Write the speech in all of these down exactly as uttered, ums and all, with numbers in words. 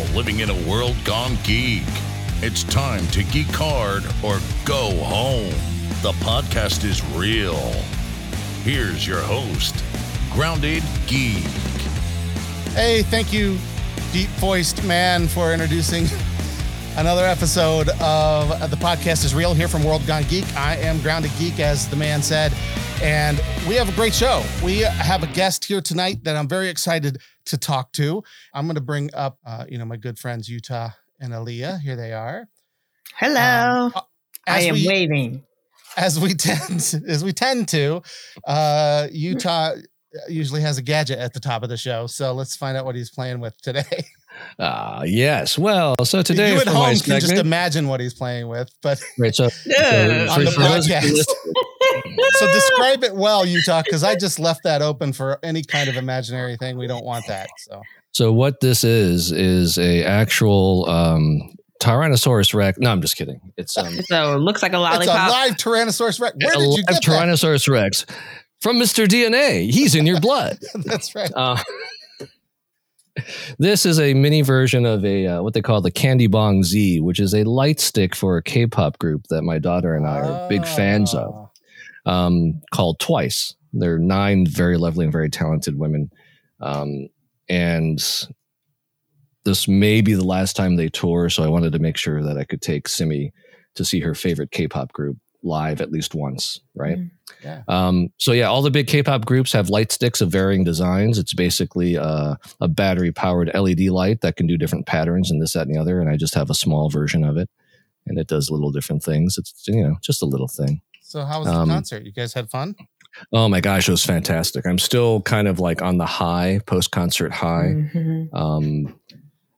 all living in a world gone geek. It's time to geek hard or go home. The podcast is real. Here's your host, Grounded Geek. Hey, thank you, deep-voiced man, for introducing another episode of The Podcast is Real here from World Gone Geek. I am Grounded Geek, as the man said, and we have a great show. We have a guest here tonight that I'm very excited to talk to. I'm going to bring up, uh, you know, my good friends, Utah and Aaliyah. Here they are. Hello. Um, I am we, waving. As we tend to, as we tend to uh, Utah usually has a gadget at the top of the show. So let's find out what he's playing with today. Ah, uh, yes. Well, so today you at home can just imagine what he's playing with, but right, so, yeah. so on the podcast. So describe it well, Utah, because I just left that open for any kind of imaginary thing. We don't want that. So, so what this is is a actual um, Tyrannosaurus Rex. No, I'm just kidding. It's um, so it looks like a lollipop. It's a live Tyrannosaurus Rex. Where a did you get Tyrannosaurus that? Rex from Mister D N A? He's in your blood. That's right. Uh, This is a mini version of a uh, what they call the Candy Bong Z, which is a light stick for a K-pop group that my daughter and I are big fans of, um, called Twice. They're nine very lovely and very talented women. Um, and this may be the last time they tour, so I wanted to make sure that I could take Simi to see her favorite K-pop group live at least once, right? Mm, yeah. Um, so yeah, all the big K-pop groups have light sticks of varying designs. It's basically uh, a battery-powered L E D light that can do different patterns and this, that, and the other. And I just have a small version of it, and it does little different things. It's, you know, just a little thing. So how was the um, concert? You guys had fun? Oh my gosh, it was fantastic. I'm still kind of like on the high, post-concert high. Mm-hmm. Um,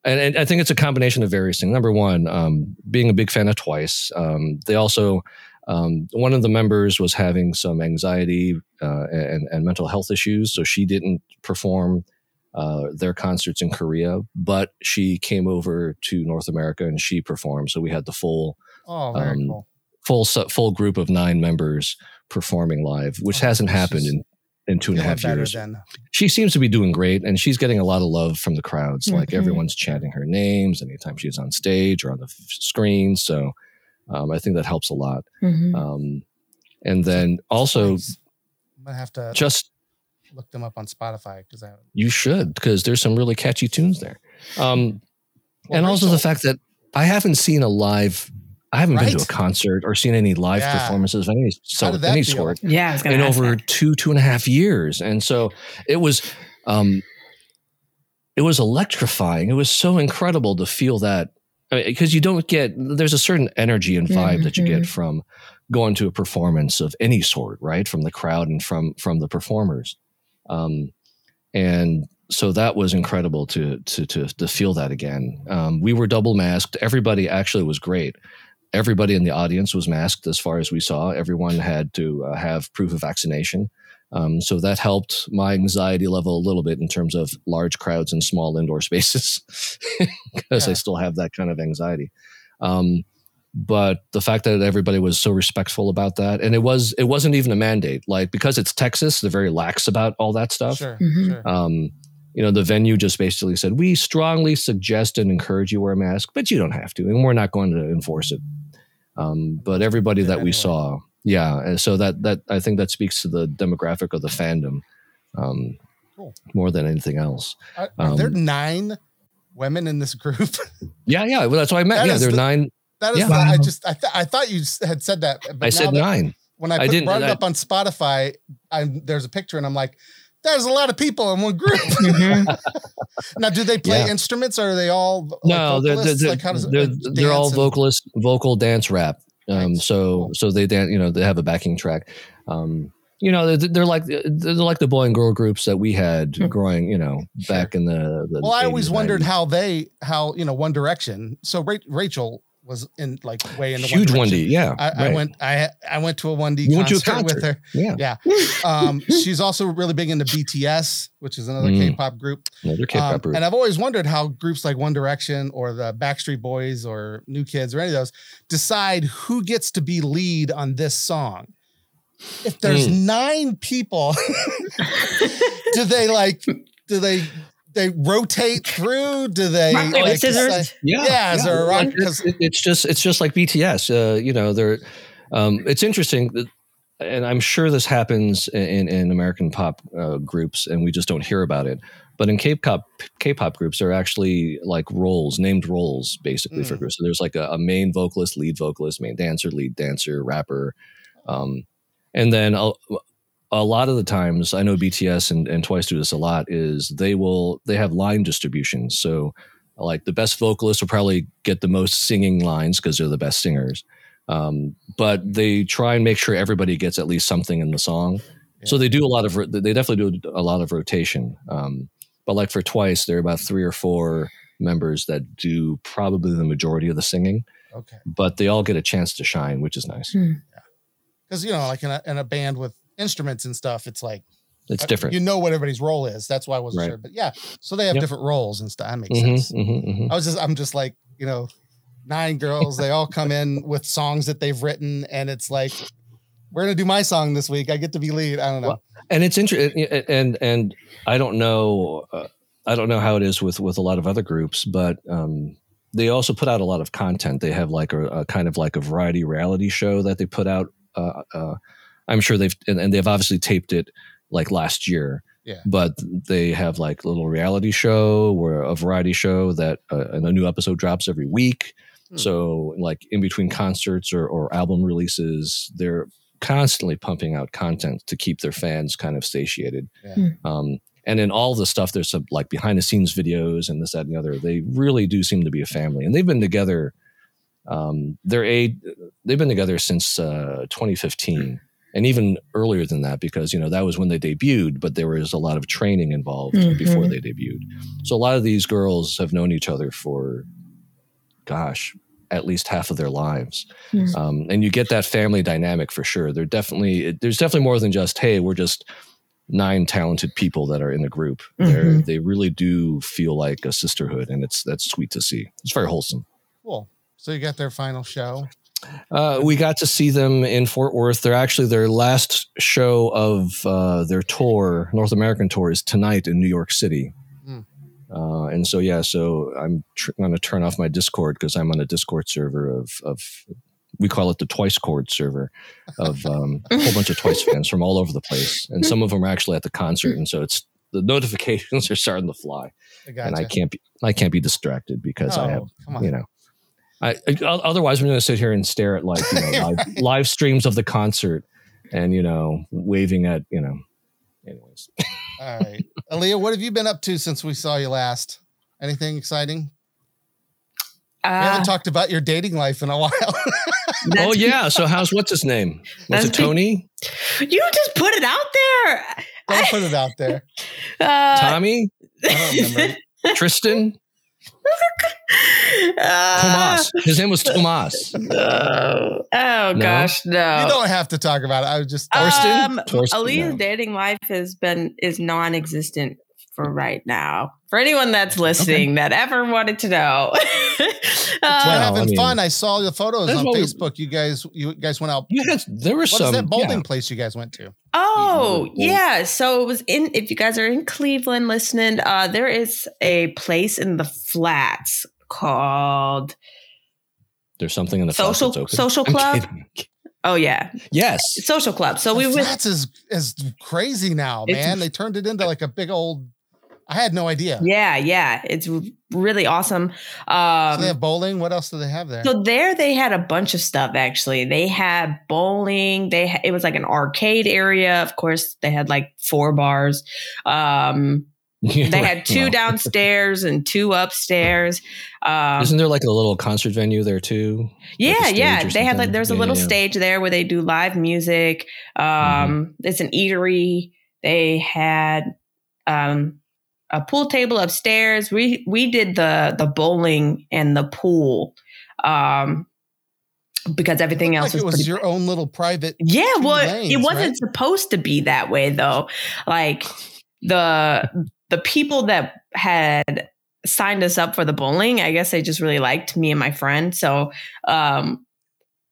and, and I think it's a combination of various things. Number one, um, being a big fan of Twice, um, they also... Um, one of the members was having some anxiety uh, and, and mental health issues, so she didn't perform uh, their concerts in Korea, but she came over to North America and she performed. So we had the full oh, um, cool. full full group of nine members performing live, which oh, hasn't happened in, in two and a half years. Then. She seems to be doing great, and she's getting a lot of love from the crowds. Mm-hmm. Like everyone's chanting her names anytime she's on stage or on the f- screen, so... Um, I think that helps a lot. Mm-hmm. Um, and then also, I'm gonna have to just look them up on Spotify because I you should because there's some really catchy tunes there. Um, well, and also the fact that I haven't seen a live, I haven't right? been to a concert or seen any live yeah. performances of any sort, of any feel? sort yeah, in over that. two two and a half years. And so it was, um, it was electrifying. It was so incredible to feel that. Because I mean, you don't get, there's a certain energy and vibe mm-hmm. that you get from going to a performance of any sort, right? From the crowd and from from the performers, um, and so that was incredible to to to, to feel that again. Um, we were double masked. Everybody actually was great. Everybody in the audience was masked, as far as we saw. Everyone had to uh, have proof of vaccination, um, so that helped my anxiety level a little bit in terms of large crowds and small indoor spaces. Because yeah. I still have that kind of anxiety. Um, but the fact that everybody was so respectful about that, and it was it wasn't even a mandate. Like, because it's Texas, they're very lax about all that stuff. Sure, mm-hmm. sure. Um, you know, the venue just basically said, we strongly suggest and encourage you wear a mask, but you don't have to, and we're not going to enforce it. Um, but everybody yeah, that anyway. we saw, yeah. And so that that I think that speaks to the demographic of the fandom um, cool. more than anything else. Are, are um, there nine women in this group? yeah, yeah. Well, that's what I meant. That yeah, there are the, nine. That is yeah. the, I just I, th- I thought you had said that. But I now said that, nine. When I, put, I didn't, brought it I, up on Spotify, I'm, there's a picture, and I'm like, there's a lot of people in one group. Now, do they play yeah. instruments, or are they all like, no? They're they're, they're, like, how does, they're, they're all and, vocalists, vocal, dance, rap. Um, right. So so they dance. You know, they have a backing track. Um, You know, they're, they're like they're like the boy and girl groups that we had growing, you know, back sure. in the, the Well, I always wondered how they, how, you know, One Direction. So Ra- Rachel was in like way into Huge One D, yeah. I, right. I went I I went to a One D concert, concert with her. Yeah. Yeah. Um, she's also really big into B T S, which is another mm. K-pop group. Another K-pop um, group. And I've always wondered how groups like One Direction or the Backstreet Boys or New Kids or any of those decide who gets to be lead on this song. If there's mm. nine people, do they like, do they they rotate through? Do they? Rock, paper, like, scissors? Yeah, yeah. Is yeah. there a rock? It's, it's just it's just like B T S. Uh, you know, they're. Um, it's interesting that, and I'm sure this happens in, in American pop uh, groups, and we just don't hear about it. But in K-pop, K-pop groups are actually like roles, named roles, basically mm. for groups. So there's like a, a main vocalist, lead vocalist, main dancer, lead dancer, rapper, um, and then a, a lot of the times, I know B T S and, and Twice do this a lot. Is they will they have line distribution. So like the best vocalist will probably get the most singing lines because they're the best singers. Um, but they try and make sure everybody gets at least something in the song. Yeah. So they do a lot of, they definitely do a lot of rotation. Um, but like for Twice, there are about three or four members that do probably the majority of the singing. Okay. But they all get a chance to shine, which is nice. Mm. Yeah. Cause you know, like in a, in a band with instruments and stuff, it's like, it's different. You know what everybody's role is. That's why I wasn't right. sure, but yeah. So they have yep. different roles and stuff. That makes mm-hmm, sense. Mm-hmm, mm-hmm. I was just, I'm just like, you know, nine girls, they all come in with songs that they've written, and it's like, we're gonna do my song this week. I get to be lead. I don't know. Well, and it's interesting, and and I don't know, uh, I don't know how it is with with a lot of other groups, but um, they also put out a lot of content. They have like a, a kind of like a variety reality show that they put out. Uh, uh, I'm sure they've and, and they've obviously taped it like last year. Yeah. But they have like a little reality show or a variety show that uh, and a new episode drops every week. Hmm. So like in between concerts or, or album releases, they're constantly pumping out content to keep their fans kind of satiated. Yeah. Hmm. Um, and in all the stuff, there's some like behind the scenes videos and this, that, and the other. They really do seem to be a family. And they've been together. Um, they're a, they've been together since uh, twenty fifteen. And even earlier than that, because, you know, that was when they debuted, but there was a lot of training involved mm-hmm. before they debuted. So a lot of these girls have known each other for, gosh, at least half of their lives. Mm-hmm. Um, and you get that family dynamic for sure. They're definitely, it, there's definitely more than just, hey, we're just nine talented people that are in the group. Mm-hmm. They really do feel like a sisterhood, and it's that's sweet to see. It's very wholesome. Cool. So you got their final show. Uh, we got to see them in Fort Worth. They're actually their last show of uh, their tour, North American tour, is tonight in New York City. Mm. Uh, and so, yeah, so I'm tr- going to turn off my Discord because I'm on a Discord server of, of we call it the Twice Cord server of um, a whole bunch of Twice fans from all over the place. And some of them are actually at the concert. And so it's the notifications are starting to fly. I gotcha. And I can't be I can't be distracted because oh, I have, come on. you know. I, otherwise, we're going to sit here and stare at like you know, live, right. live streams of the concert, and you know, waving at you know. Anyways, all right, Aaliyah, what have you been up to since we saw you last? Anything exciting? Uh, we haven't talked about your dating life in a while. Oh yeah, so how's what's his name? Was it Tony? Be- you just put it out there. Don't I, put it out there. Uh, Tommy, I don't remember. Tristan. Uh, Tomas. His name was Tomas. Uh, oh no? gosh, no. You don't have to talk about it. I was just Torsten. Um, Aaliyah's no. dating life has been is non-existent for right now. For anyone that's listening okay. that ever wanted to know, we're uh, having I mean, fun. I saw the photos on Facebook. We, you guys, you guys went out. You guys, there was what some. What is that bowling yeah. place you guys went to? Oh yeah, so it was in. If you guys are in Cleveland listening, uh, there is a place in the flats called. There's something in the social flats social club. Oh yeah, yes, social club. So the we flats went, is is crazy now, man. They turned it into like a big old. I had no idea. Yeah, yeah. It's really awesome. Um, so they have bowling. What else do they have there? So there they had a bunch of stuff, actually. They had bowling. They ha- It was like an arcade area. Of course, they had like four bars. Um, they had two no. downstairs and two upstairs. Um, Isn't there like a little concert venue there, too? Yeah, like yeah. They had like there's a yeah, little yeah. stage there where they do live music. Um, mm-hmm. It's an eatery. They had... Um, a pool table upstairs. We we did the the bowling and the pool um, because everything else like was, it was your bad. own little private. Yeah, well, lanes, it wasn't right? supposed to be that way though. Like the the people that had signed us up for the bowling, I guess they just really liked me and my friend, so um,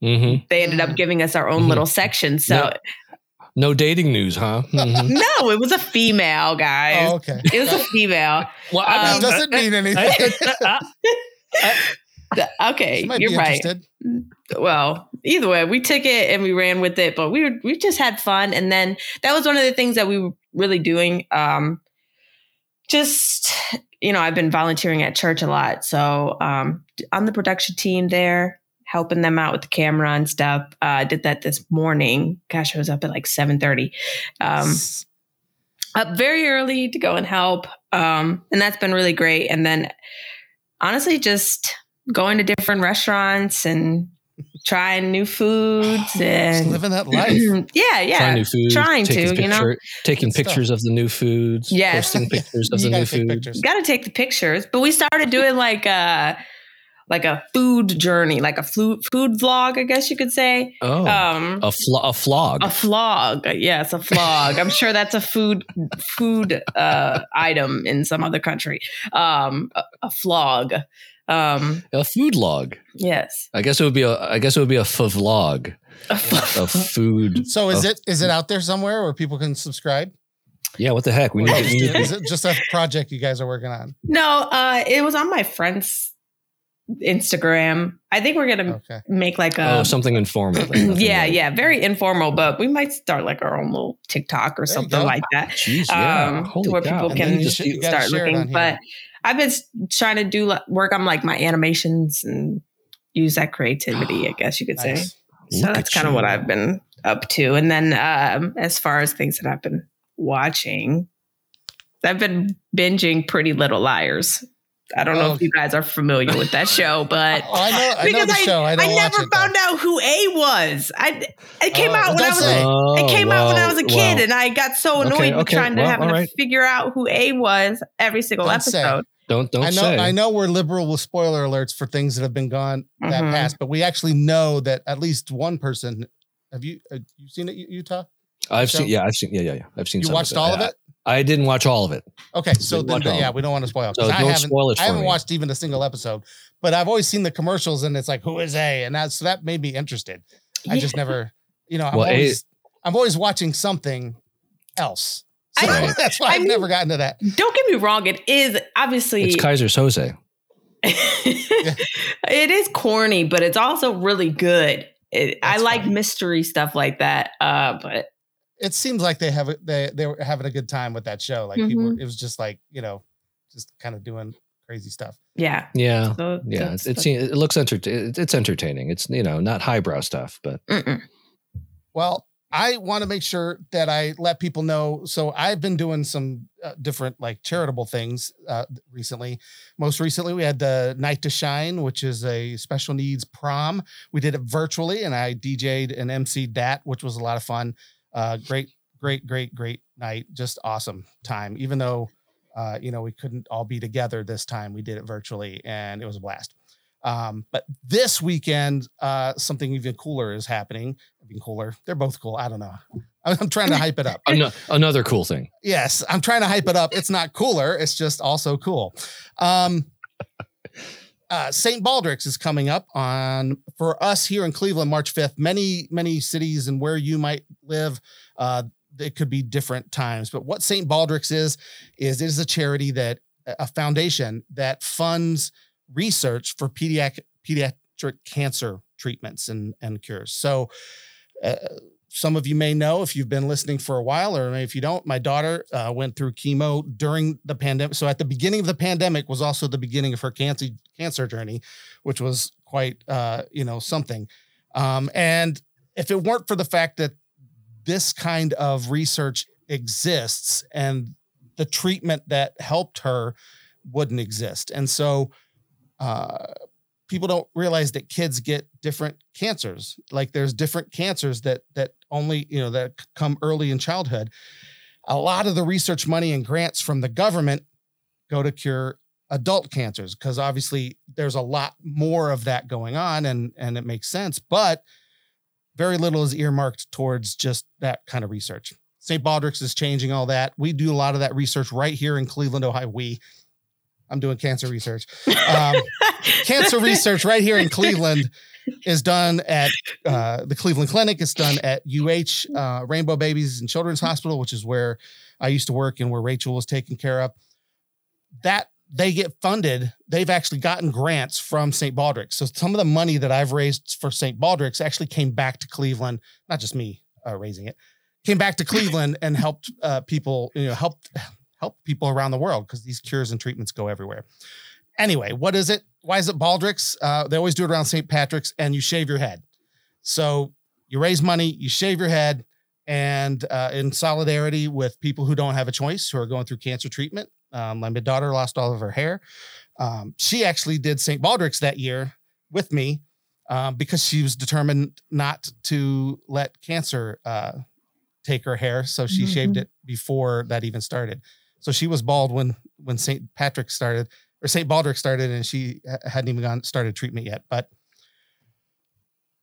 mm-hmm. they ended up giving us our own mm-hmm. little section. So. Yep. No dating news, huh? Mm-hmm. No, it was a female, guys. Oh, okay. It was a female. Well, I mean, um, doesn't mean anything. I, I, I, okay, you're right. Interested. Well, either way, we took it and we ran with it, but we were, we just had fun. And then that was one of the things that we were really doing. Um, just, you know, I've been volunteering at church a lot. So um, on the production team there, helping them out with the camera and stuff. I uh, did that this morning. Gosh, I was up at like seven thirty. Um, up very early to go and help. Um, and that's been really great. And then honestly, just going to different restaurants and trying new foods. Oh, and just living that life. Yeah, yeah. Trying new foods. Trying to, picture, you know. Taking Good pictures stuff. Of the new foods. Yes. Posting pictures of you the new food. Got to take the pictures. But we started doing like... Uh, like a food journey, like a food food vlog, I guess you could say. Oh, um, a fl- a flog, a flog. Yes, a flog. I'm sure that's a food food uh, item in some other country. Um, a, a flog, um, a food log. Yes, I guess it would be a. I guess it would be a favlog, a food. So is a, it is it out there somewhere where people can subscribe? Yeah, what the heck? We need. To, we need is it just a project you guys are working on? No, uh, it was on my friend's Instagram. I think we're gonna okay. make like a oh, something informal. yeah, yeah, very informal, but we might start like our own little TikTok or there something like that. Jeez, yeah. um, to where God. people and can just should, start looking. But I've been trying to do work on like my animations and use that creativity, I guess you could nice. say. So Look that's kind of what I've been up to. And then um, as far as things that I've been watching, I've been binging Pretty Little Liars. I don't oh, know if you guys are familiar with that show, but oh, I know, I because know the I, show. I, I never it, found though. out who A was. I it came uh, out when I was a, oh, it came well, out when I was a kid, well. and I got so annoyed okay, with okay, trying to well, having right. to figure out who A was every single don't episode. Say. Don't don't I know, say. I know we're liberal with spoiler alerts for things that have been gone mm-hmm. that past, but we actually know that at least one person. Have you have you seen it, Utah? I've seen, yeah, I've seen, yeah, yeah, yeah. I've seen. You some watched of all of it? I, I didn't watch all of it. Okay, so then, yeah, we don't want to spoil. So don't I haven't, spoil it for I haven't me. watched even a single episode, but I've always seen the commercials, and it's like, who is A? And that's so that made me interested. Yeah. I just never, you know, I'm well, always, A, I'm always watching something else. So I, that's why I I've mean, never gotten to that. Don't get me wrong; it is obviously it's Kaiser's Jose. It is corny, but it's also really good. It, I like funny. mystery stuff like that, uh, but. It seems like they have they they were having a good time with that show. Like mm-hmm. people, it was just like you know, just kind of doing crazy stuff. Yeah, yeah, so, yeah. It's, it's it looks enter- it's entertaining. It's you know not highbrow stuff, but Mm-mm. well, I want to make sure that I let people know. So I've been doing some uh, different like charitable things uh, recently. Most recently, we had the Night to Shine, which is a special needs prom. We did it virtually, and I D J'd and M C'd that, which was a lot of fun. Uh, great, great, great, great night. Just awesome time. Even though, uh, you know, we couldn't all be together this time, we did it virtually and it was a blast. Um, but this weekend, uh, something even cooler is happening. I mean, cooler. They're both cool. I don't know. I'm trying to hype it up. Another cool thing. Yes. I'm trying to hype it up. It's not cooler. It's just also cool. Um, Uh, Saint Baldrick's is coming up on for us here in Cleveland, March fifth. Many, many cities and where you might live, uh, it could be different times. But what Saint Baldrick's is, is it is a charity that a foundation that funds research for pediatric, pediatric cancer treatments and, and cures. So uh, some of you may know if you've been listening for a while, or if you don't, my daughter uh, went through chemo during the pandemic. So at the beginning of the pandemic was also the beginning of her cancer cancer journey, which was quite, uh, you know, something. Um, and if it weren't for the fact that this kind of research exists and the treatment that helped her wouldn't exist. And so, uh, people don't realize that kids get different cancers. Like there's different cancers that that only, you know, that come early in childhood. A lot of the research money and grants from the government go to cure adult cancers because obviously there's a lot more of that going on and, and it makes sense, but very little is earmarked towards just that kind of research. Saint Baldrick's is changing all that. We do a lot of that research right here in Cleveland, Ohio. We I'm doing cancer research. Um, cancer research right here in Cleveland is done at uh, the Cleveland Clinic. It's done at U H, uh, Rainbow Babies and Children's Hospital, which is where I used to work and where Rachel was taken care of. That they get funded. They've actually gotten grants from Saint Baldrick's. So some of the money that I've raised for Saint Baldrick's actually came back to Cleveland, not just me uh, raising it, came back to Cleveland and helped uh, people, you know, helped help people around the world because these cures and treatments go everywhere. Anyway, what is it? Why is it Baldrick's? Uh, they always do it around Saint Patrick's, and you shave your head. So you raise money, you shave your head, and uh, in solidarity with people who don't have a choice, who are going through cancer treatment. Um, my daughter lost all of her hair. Um, she actually did Saint Baldrick's that year with me um, because she was determined not to let cancer uh, take her hair. So she mm-hmm. shaved it before that even started. So she was bald when, when Saint Patrick started or Saint Baldrick started, and she hadn't even gone started treatment yet. But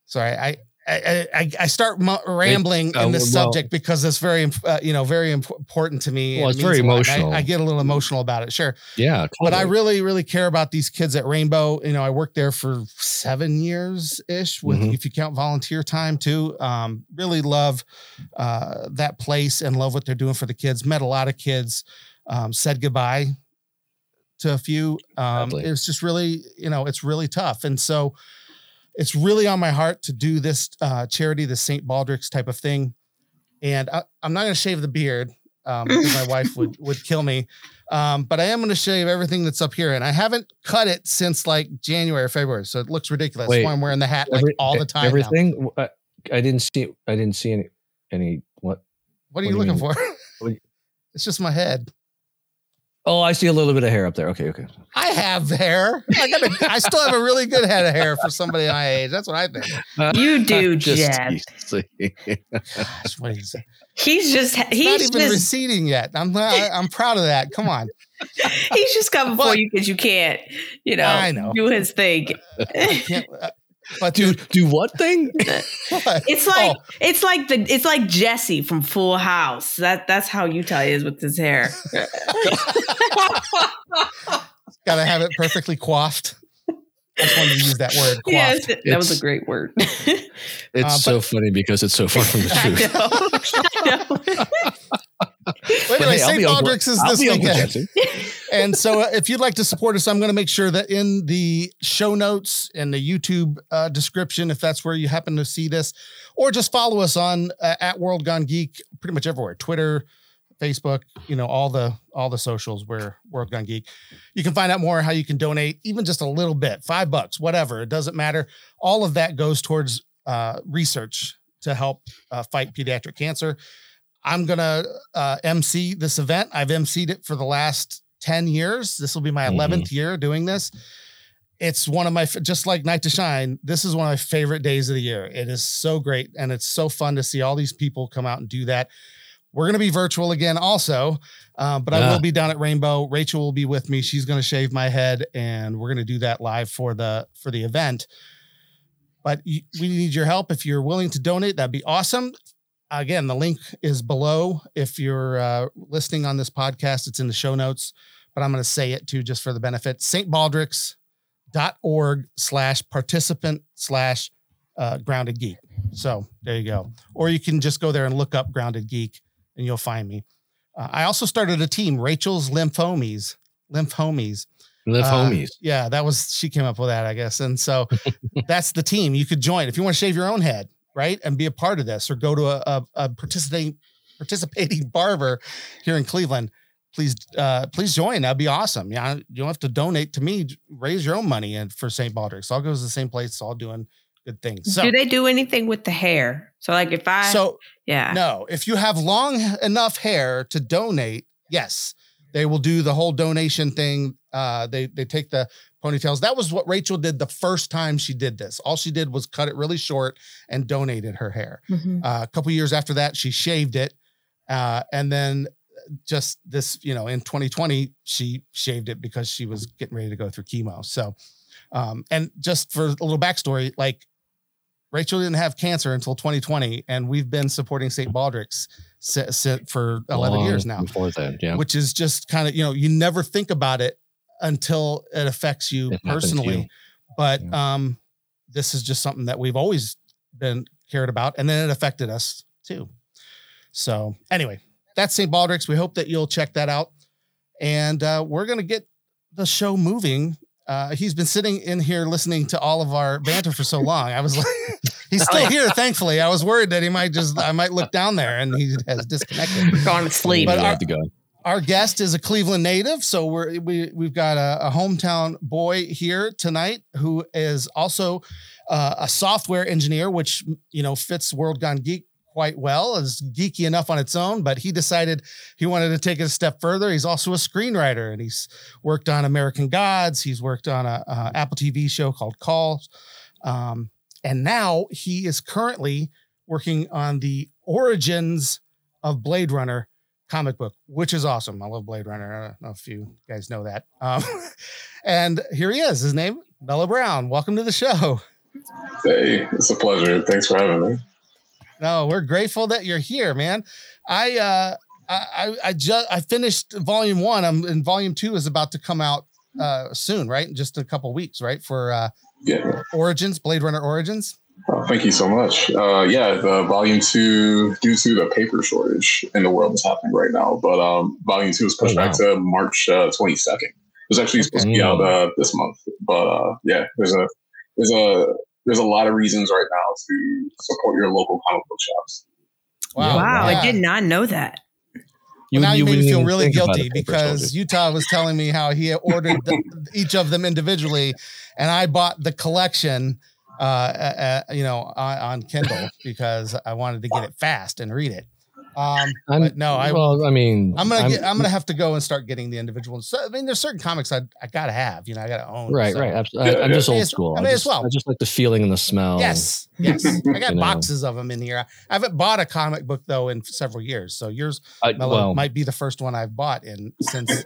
sorry, I, I, I, I start m- rambling it, uh, in this well, subject because it's very, uh, you know, very important to me. Well, it's it very emotional. I, I get a little emotional about it. Sure. Yeah. Totally. But I really, really care about these kids at Rainbow. You know, I worked there for seven years ish with, mm-hmm. if you count volunteer time too, um, really love, uh, that place and love what they're doing for the kids. Met a lot of kids, um, said goodbye to a few. Um, Lovely. It's just really, you know, it's really tough. And so, it's really on my heart to do this uh, charity, the Saint Baldrick's type of thing. And I, I'm not going to shave the beard um, because my wife would, would kill me. Um, but I am going to shave everything that's up here. And I haven't cut it since like January or February. So it looks ridiculous. Wait, that's why I'm wearing the hat like every, all the time. Everything? I, I didn't see I didn't see any. any what What are you what looking mean? for? It's just my head. Oh, I see a little bit of hair up there. Okay, okay. I have hair. I, got a, I still have a really good head of hair for somebody my age. That's what I think. You do, Jeff. Gosh, what is it? He's just he's it's not even just, receding yet. I'm I, I'm proud of that. Come on. He's just coming but, for you because you can't, you know, I know. do his thing. I can't, uh, But do do what thing? what? It's like oh. it's like the it's like Jesse from Full House. That that's how Utah is with his hair. Gotta have it perfectly coiffed. I just wanted to use that word. Coiffed. Yes, that was a great word. It's uh, but, so funny because it's so far from the truth. I know. I know. Well, anyway, hey, Saint Baldrick's is this weekend. And so uh, if you'd like to support us, I'm going to make sure that in the show notes and the YouTube uh, description, if that's where you happen to see this, or just follow us on uh, at World Gone Geek, pretty much everywhere, Twitter, Facebook, you know, all the, all the socials where World Gone Geek. You can find out more how you can donate, even just a little bit, five bucks, whatever. It doesn't matter. All of that goes towards uh, research to help uh, fight pediatric cancer. I'm going to uh, M C this event. I've M C'd it for the last ten years. This will be my eleventh mm-hmm. year doing this. It's one of my, just like Night to Shine, this is one of my favorite days of the year. It is so great. And it's so fun to see all these people come out and do that. We're going to be virtual again also, uh, but yeah. I will be down at Rainbow. Rachel will be with me. She's going to shave my head and we're going to do that live for the, for the event. But you, we need your help. If you're willing to donate, that'd be awesome. Again, the link is below. If you're uh, listening on this podcast, it's in the show notes, but I'm going to say it too, just for the benefit. stbaldrick's.org slash participant slash grounded geek. So there you go. Or you can just go there and look up Grounded Geek and you'll find me. Uh, I also started a team, Rachel's Lymphomies, Lymphomies. Lymphomies. Uh, yeah, that was, she came up with that, I guess. And so that's the team. You could join if you want to shave your own head. Right. And be a part of this or go to a, a, a participating participating barber here in Cleveland. Please, uh, please join. That'd be awesome. Yeah. You don't have to donate to me. Raise your own money and for Saint Baldrick's. All goes to the same place. It's all doing good things. So, do they do anything with the hair? So like if I, so yeah, no, if you have long enough hair to donate, yes, they will do the whole donation thing. Uh, they, they take the ponytails. That was what Rachel did the first time she did this. All she did was cut it really short and donated her hair. Mm-hmm. Uh, a couple of years after that, she shaved it. Uh, and then just this, you know, in twenty twenty, she shaved it because she was getting ready to go through chemo. So, um, and just for a little backstory, like Rachel didn't have cancer until twenty twenty, and we've been supporting Saint Baldrick's s- s- for eleven years now, before that, yeah. Which is just kind of, you know, you never think about it until it affects you it personally. You. But yeah. um, this is just something that we've always been cared about. And then it affected us too. So anyway, that's Saint Baldrick's. We hope that you'll check that out. And uh, we're going to get the show moving. Uh, he's been sitting in here listening to all of our banter for so long. I was like, he's still here, thankfully. I was worried that he might just, I might look down there and he has disconnected. He's gone to sleep. But our, to go. our guest is a Cleveland native. So we're, we, we've got a, a hometown boy here tonight who is also uh, a software engineer, which, you know, fits World Gone Geek quite well. Is geeky enough on its own, but he decided he wanted to take it a step further. He's also a screenwriter, and he's worked on American Gods. He's worked on a, a Apple T V show called Calls. Um, and now he is currently working on the origins of Blade Runner comic book, which is awesome. I love Blade Runner. I don't know if you guys know that. Um, and here he is. His name, Mello Brown. Welcome to the show. Hey, it's a pleasure. Thanks for having me. No, we're grateful that you're here, man. I uh, I I just I finished volume one. I'm and volume two is about to come out uh, soon, right? In just a couple weeks, right? For uh, yeah. Origins, Blade Runner Origins. Oh, thank you so much. Uh, yeah, the volume two, due to the paper shortage in the world, is happening right now. But um, volume two is pushed oh, wow. back to March uh, twenty-second. It was actually supposed okay. to be out uh, this month, but uh, yeah, there's a there's a There's a lot of reasons right now to support your local comic book shops. Wow. wow yeah. I did not know that. You, now you, you made me feel really guilty because Utah was telling me how he ordered the, each of them individually. And I bought the collection, uh, uh, you know, on, on Kindle because I wanted to get it fast and read it. Um, but no, I, well, I mean, I'm going to, I'm going to have to go and start getting the individuals. So, I mean, there's certain comics I I got to have, you know, I got to own. Right. So. Right. Absolutely. I, I'm just old school. I mean, as well, I just like the feeling and the smell. Yes. Yes. I got boxes know. of them in here. I haven't bought a comic book though in several years. So yours I, Mello, well, might be the first one I've bought in since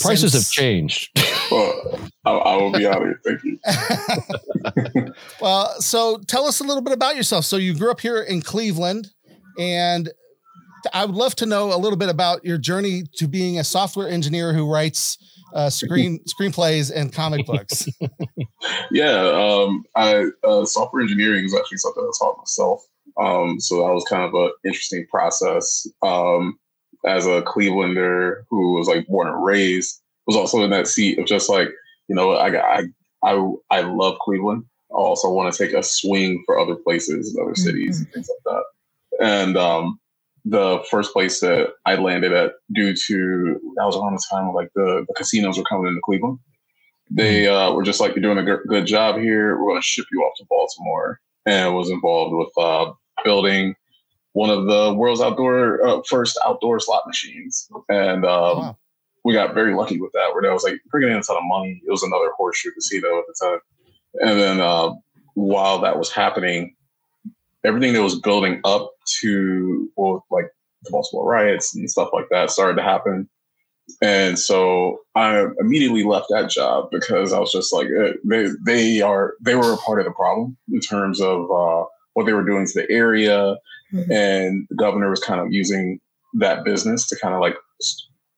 prices since, have changed. Well, I, I will be out of here. Thank you. Well, so tell us a little bit about yourself. So you grew up here in Cleveland, and I would love to know a little bit about your journey to being a software engineer who writes uh, screen screenplays and comic books. Yeah, um, I, uh, software engineering is actually something I taught myself. Um, so that was kind of an interesting process. Um, as a Clevelander who was like born and raised, was also in that seat of just like, you know, I I I, I love Cleveland. I also want to take a swing for other places, and other cities, mm-hmm. and things like that. And um, the first place that I landed at, due to that was around the time like the, the casinos were coming into Cleveland. They uh, were just like, "You're doing a g- good job here. We're going to ship you off to Baltimore." And I was involved with uh, building one of the world's outdoor uh, first outdoor slot machines, and um, wow. we got very lucky with that. Where that was like bringing in a ton of money. It was another horseshoe casino at the time, and then uh, while that was happening, everything that was building up to, well, like the Baltimore riots and stuff like that started to happen. And so I immediately left that job because I was just like, they they are, they were a part of the problem in terms of uh, what they were doing to the area. Mm-hmm. And the governor was kind of using that business to kind of like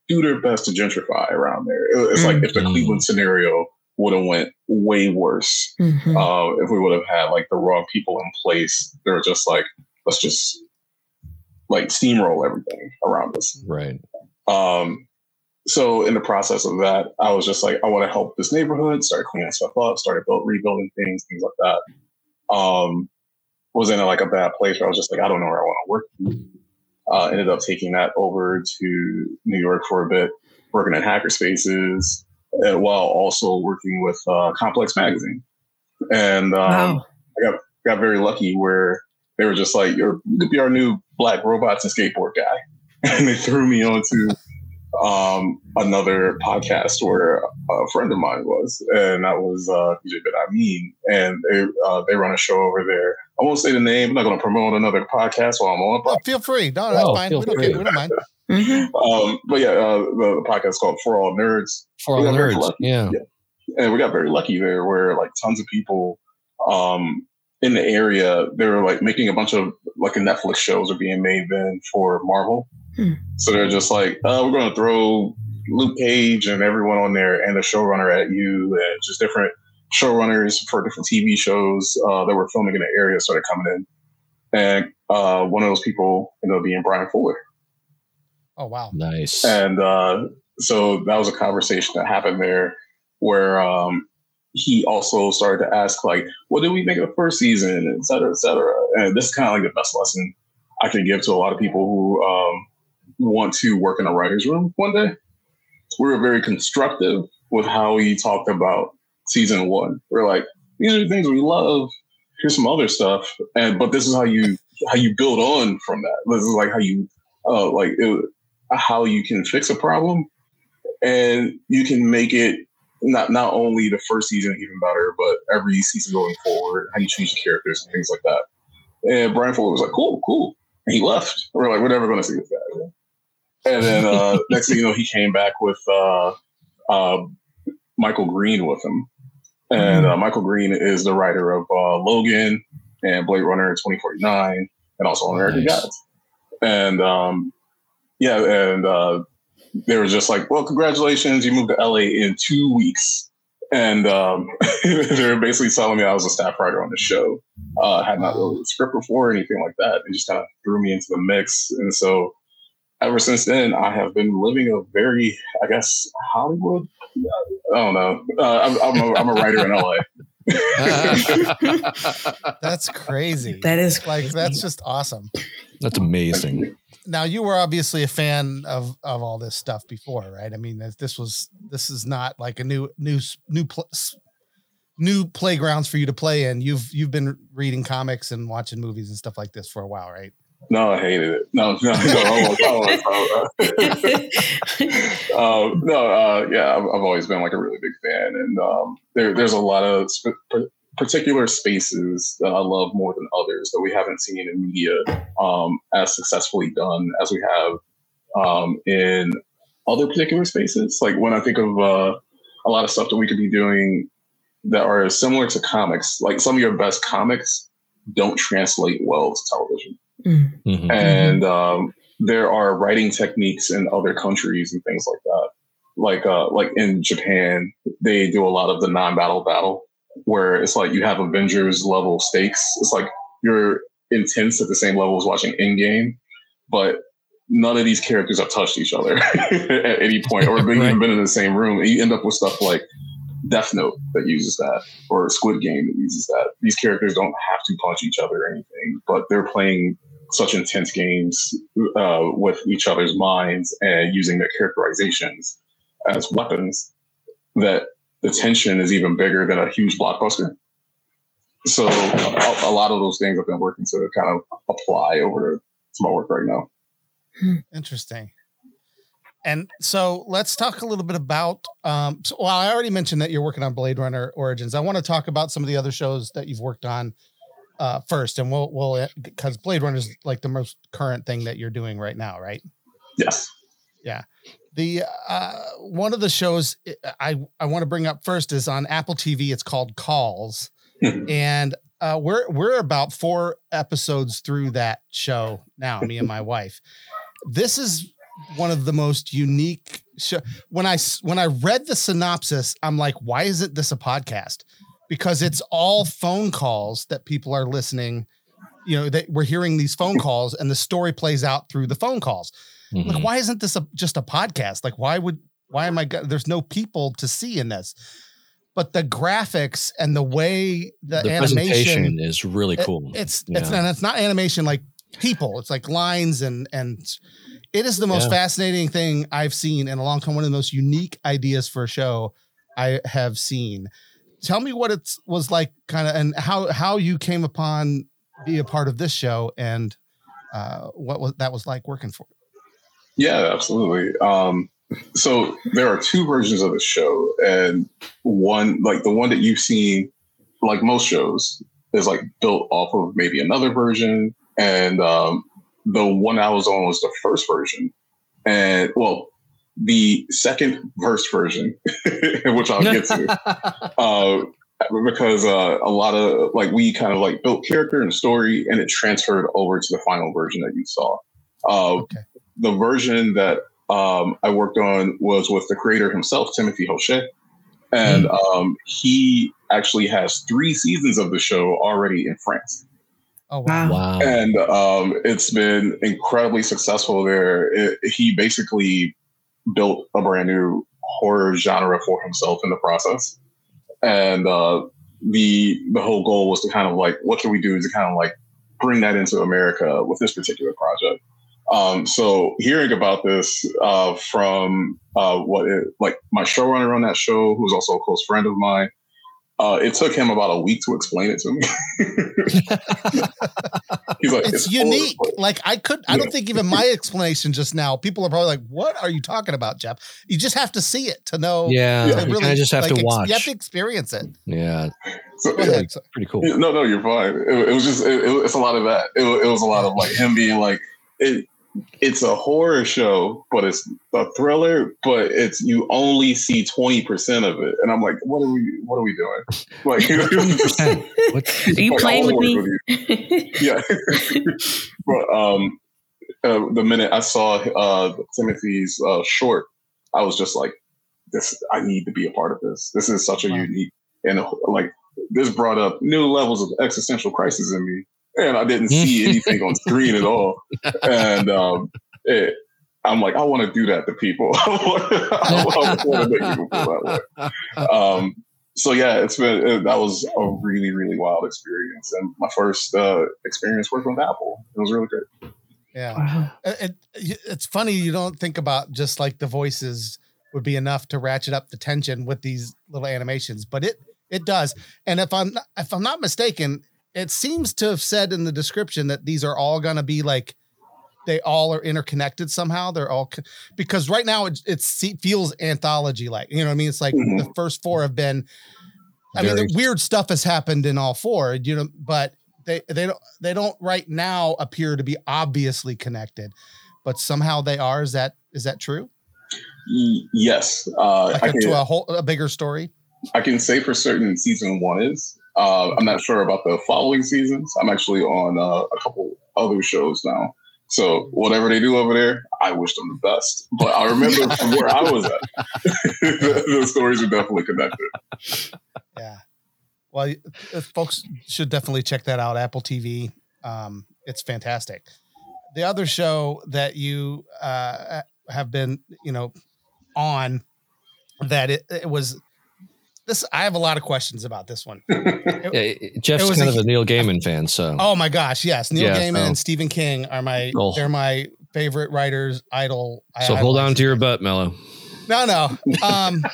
do their best to gentrify around there. It's mm-hmm. like if the Cleveland scenario would have went way worse mm-hmm. uh, if we would have had like the wrong people in place. They were just like, let's just like steamroll everything around us. Right. Um, so in the process of that, I was just like, I want to help this neighborhood, started cleaning stuff up, started build, rebuilding things, things like that. Um, was in like a bad place where I was just like, I don't know where I want to work. Uh, ended up taking that over to New York for a bit, working in hacker spaces, Uh, while also working with uh, Complex Magazine. And um, wow. I got got very lucky where they were just like, you're, you could be our new Black Robots and Skateboard guy. And they threw me onto um, another podcast where a friend of mine was, and that was uh, D J Ben Amin. And they, uh, they run a show over there. I won't say the name. I'm not going to promote another podcast while I'm on. Oh, feel free. No, that's oh, fine. We don't, we don't mind. Mm-hmm. Um, but yeah, uh, the, the podcast called For All Nerds. For All Nerds, yeah. yeah. And we got very lucky there where like tons of people um, in the area, they were like making a bunch of like Netflix shows are being made then for Marvel. Hmm. So they're just like, uh, we're going to throw Luke Cage and everyone on there, and the showrunner at U, and just different showrunners for different T V shows uh, that were filming in the area started coming in. And uh, one of those people ended up being Brian Fuller. Oh, wow. Nice. And uh, so that was a conversation that happened there where um, he also started to ask, like, what did we make of the first season, et cetera, et cetera. And this is kind of like the best lesson I can give to a lot of people who um, want to work in a writer's room one day. We were very constructive with how he talked about season one. We're like, these are the things we love. Here's some other stuff, and but this is how you how you build on from that. This is like how you uh, like it, how you can fix a problem, and you can make it not not only the first season even better, but every season going forward. How you change the characters and things like that. And Brian Fuller was like, "Cool, cool," and he left. We're like, "We're never going to see this guy." And then uh, next thing you know, he came back with uh, uh, Michael Green with him. And uh, Michael Green is the writer of uh, Logan and Blade Runner twenty forty-nine and also American Gods. Nice. And um, yeah, and uh, they were just like, well, congratulations, you moved to L A in two weeks. And um, they were basically telling me I was a staff writer on the show. Uh, I had not written the script before or anything like that. It just kind of threw me into the mix. And so ever since then, I have been living a very, I guess, Hollywood. I don't know. Uh, I'm, I'm, a, I'm a writer in L A. That's crazy. That is crazy. Like, that's just awesome. That's amazing. Now, you were obviously a fan of, of all this stuff before, right? I mean, this was this is not like a new new new pl- new playgrounds for you to play in. You've you've been reading comics and watching movies and stuff like this for a while, right? No, I hated it. No, no, no. um, no, uh, yeah, I've, I've always been like a really big fan. And um, there, there's a lot of sp- particular spaces that I love more than others that we haven't seen in media um, as successfully done as we have um, in other particular spaces. Like when I think of uh, a lot of stuff that we could be doing that are similar to comics, like some of your best comics don't translate well to television. Mm-hmm. And um, there are writing techniques in other countries and things like that. Like uh, like in Japan, they do a lot of the non-battle battle, where it's like you have Avengers level stakes. It's like you're intense at the same level as watching Endgame, but none of these characters have touched each other at any point, or they've even been in the same room. And you end up with stuff like Death Note that uses that, or Squid Game that uses that. These characters don't have to punch each other or anything, but they're playing such intense games uh, with each other's minds and using their characterizations as weapons that the tension is even bigger than a huge blockbuster. So a, a lot of those things I've been working to kind of apply over to my work right now. Interesting. And so let's talk a little bit about, um, so, well, I already mentioned that you're working on Blade Runner Origins. I want to talk about some of the other shows that you've worked on uh, first, and we'll, we'll, because Blade Runner is like the most current thing that you're doing right now, right? Yes. Yeah. The, uh, one of the shows I, I want to bring up first is on Apple T V. It's called Calls. and uh, we're, we're about four episodes through that show now, me and my wife. This is one of the most unique show. When I, when I read the synopsis, I'm like, why isn't this a podcast? Because it's all phone calls that people are listening. You know, that we're hearing these phone calls and the story plays out through the phone calls. Mm-hmm. Like, why isn't this a, just a podcast? Like, why would, why am I, there's no people to see in this, but the graphics and the way the, the animation is really cool. It, it's, yeah. it's, and it's not animation, like people, it's like lines and, and, it is the most yeah. fascinating thing I've seen in a long time. One of the most unique ideas for a show I have seen. Tell me what it was like, kind of, and how, how you came upon being a part of this show, and uh, what was that was like working for it. Yeah, absolutely. Um, so there are two versions of the show, and one, like the one that you've seen, like most shows, is like built off of maybe another version, and um, the one I was on was the first version, and well, the second verse version, which I'll get to, uh, because uh, a lot of like we kind of like built character and story, and it transferred over to the final version that you saw. Uh, okay. The version that um, I worked on was with the creator himself, Timothée Hochet. And mm. um, he actually has three seasons of the show already in France. Oh, wow. wow. And um, it's been incredibly successful there. It, he basically built a brand new horror genre for himself in the process. And uh, the the whole goal was to kind of like, what can we do to kind of like bring that into America with this particular project? Um, so hearing about this uh, from uh, what it, like my showrunner on that show, who's also a close friend of mine, uh, it took him about a week to explain it to me. He's like, it's, it's unique. Like I could, I yeah. don't think even my explanation just now, people are probably like, what are you talking about, Jeff? You just have to see it to know. Yeah. To really, you kinda just have like, to watch. Ex- you have to experience it. Yeah. So, yeah it's pretty cool. No, no, you're fine. It, it was just, it, it, it's a lot of that. It, it was a lot of like him being like, It, it's a horror show, but it's a thriller, but it's you only see twenty percent of it. And I'm like, what are we what are we doing? Like, are you like, playing with me? With you. Yeah. But um uh, the minute I saw uh Timothy's uh short, I was just like, this I need to be a part of this. This is such a wow. unique and like this brought up new levels of existential crisis in me. And I didn't see anything on screen at all. And um, it, I'm like, I want to do that to people. I want to make people feel that way. Um, so yeah, it's been it, that was a really, really wild experience. And my first uh, experience working with Apple. It was really great. Yeah. Wow. It, it, it's funny. You don't think about just like the voices would be enough to ratchet up the tension with these little animations, but it, it does. And if I'm not, if I'm not mistaken, it seems to have said in the description that these are all going to be like, they all are interconnected somehow. They're all co- because right now it, it feels anthology like, you know what I mean? It's like mm-hmm. the first four have been, I Very. mean, the weird stuff has happened in all four, you know, but they, they don't, they don't right now appear to be obviously connected, but somehow they are. Is that, is that true? Yes. Uh, like I a, can, to a whole, a bigger story. I can say for certain season one is, Uh, I'm not sure about the following seasons. I'm actually on uh, a couple other shows now. So whatever they do over there, I wish them the best. But I remember from where I was at, the, the stories are definitely connected. Yeah. Well, folks should definitely check that out. Apple T V. Um, it's fantastic. The other show that you uh, have been, you know, on that it, it was... This I have a lot of questions about this one. It, yeah, Jeff's kind a, of a Neil Gaiman fan, so oh my gosh, yes, Neil yeah, Gaiman so. and Stephen King are my oh. they're my favorite writers. Idol. So I, hold I on to your butt, Mello. No, no. Um,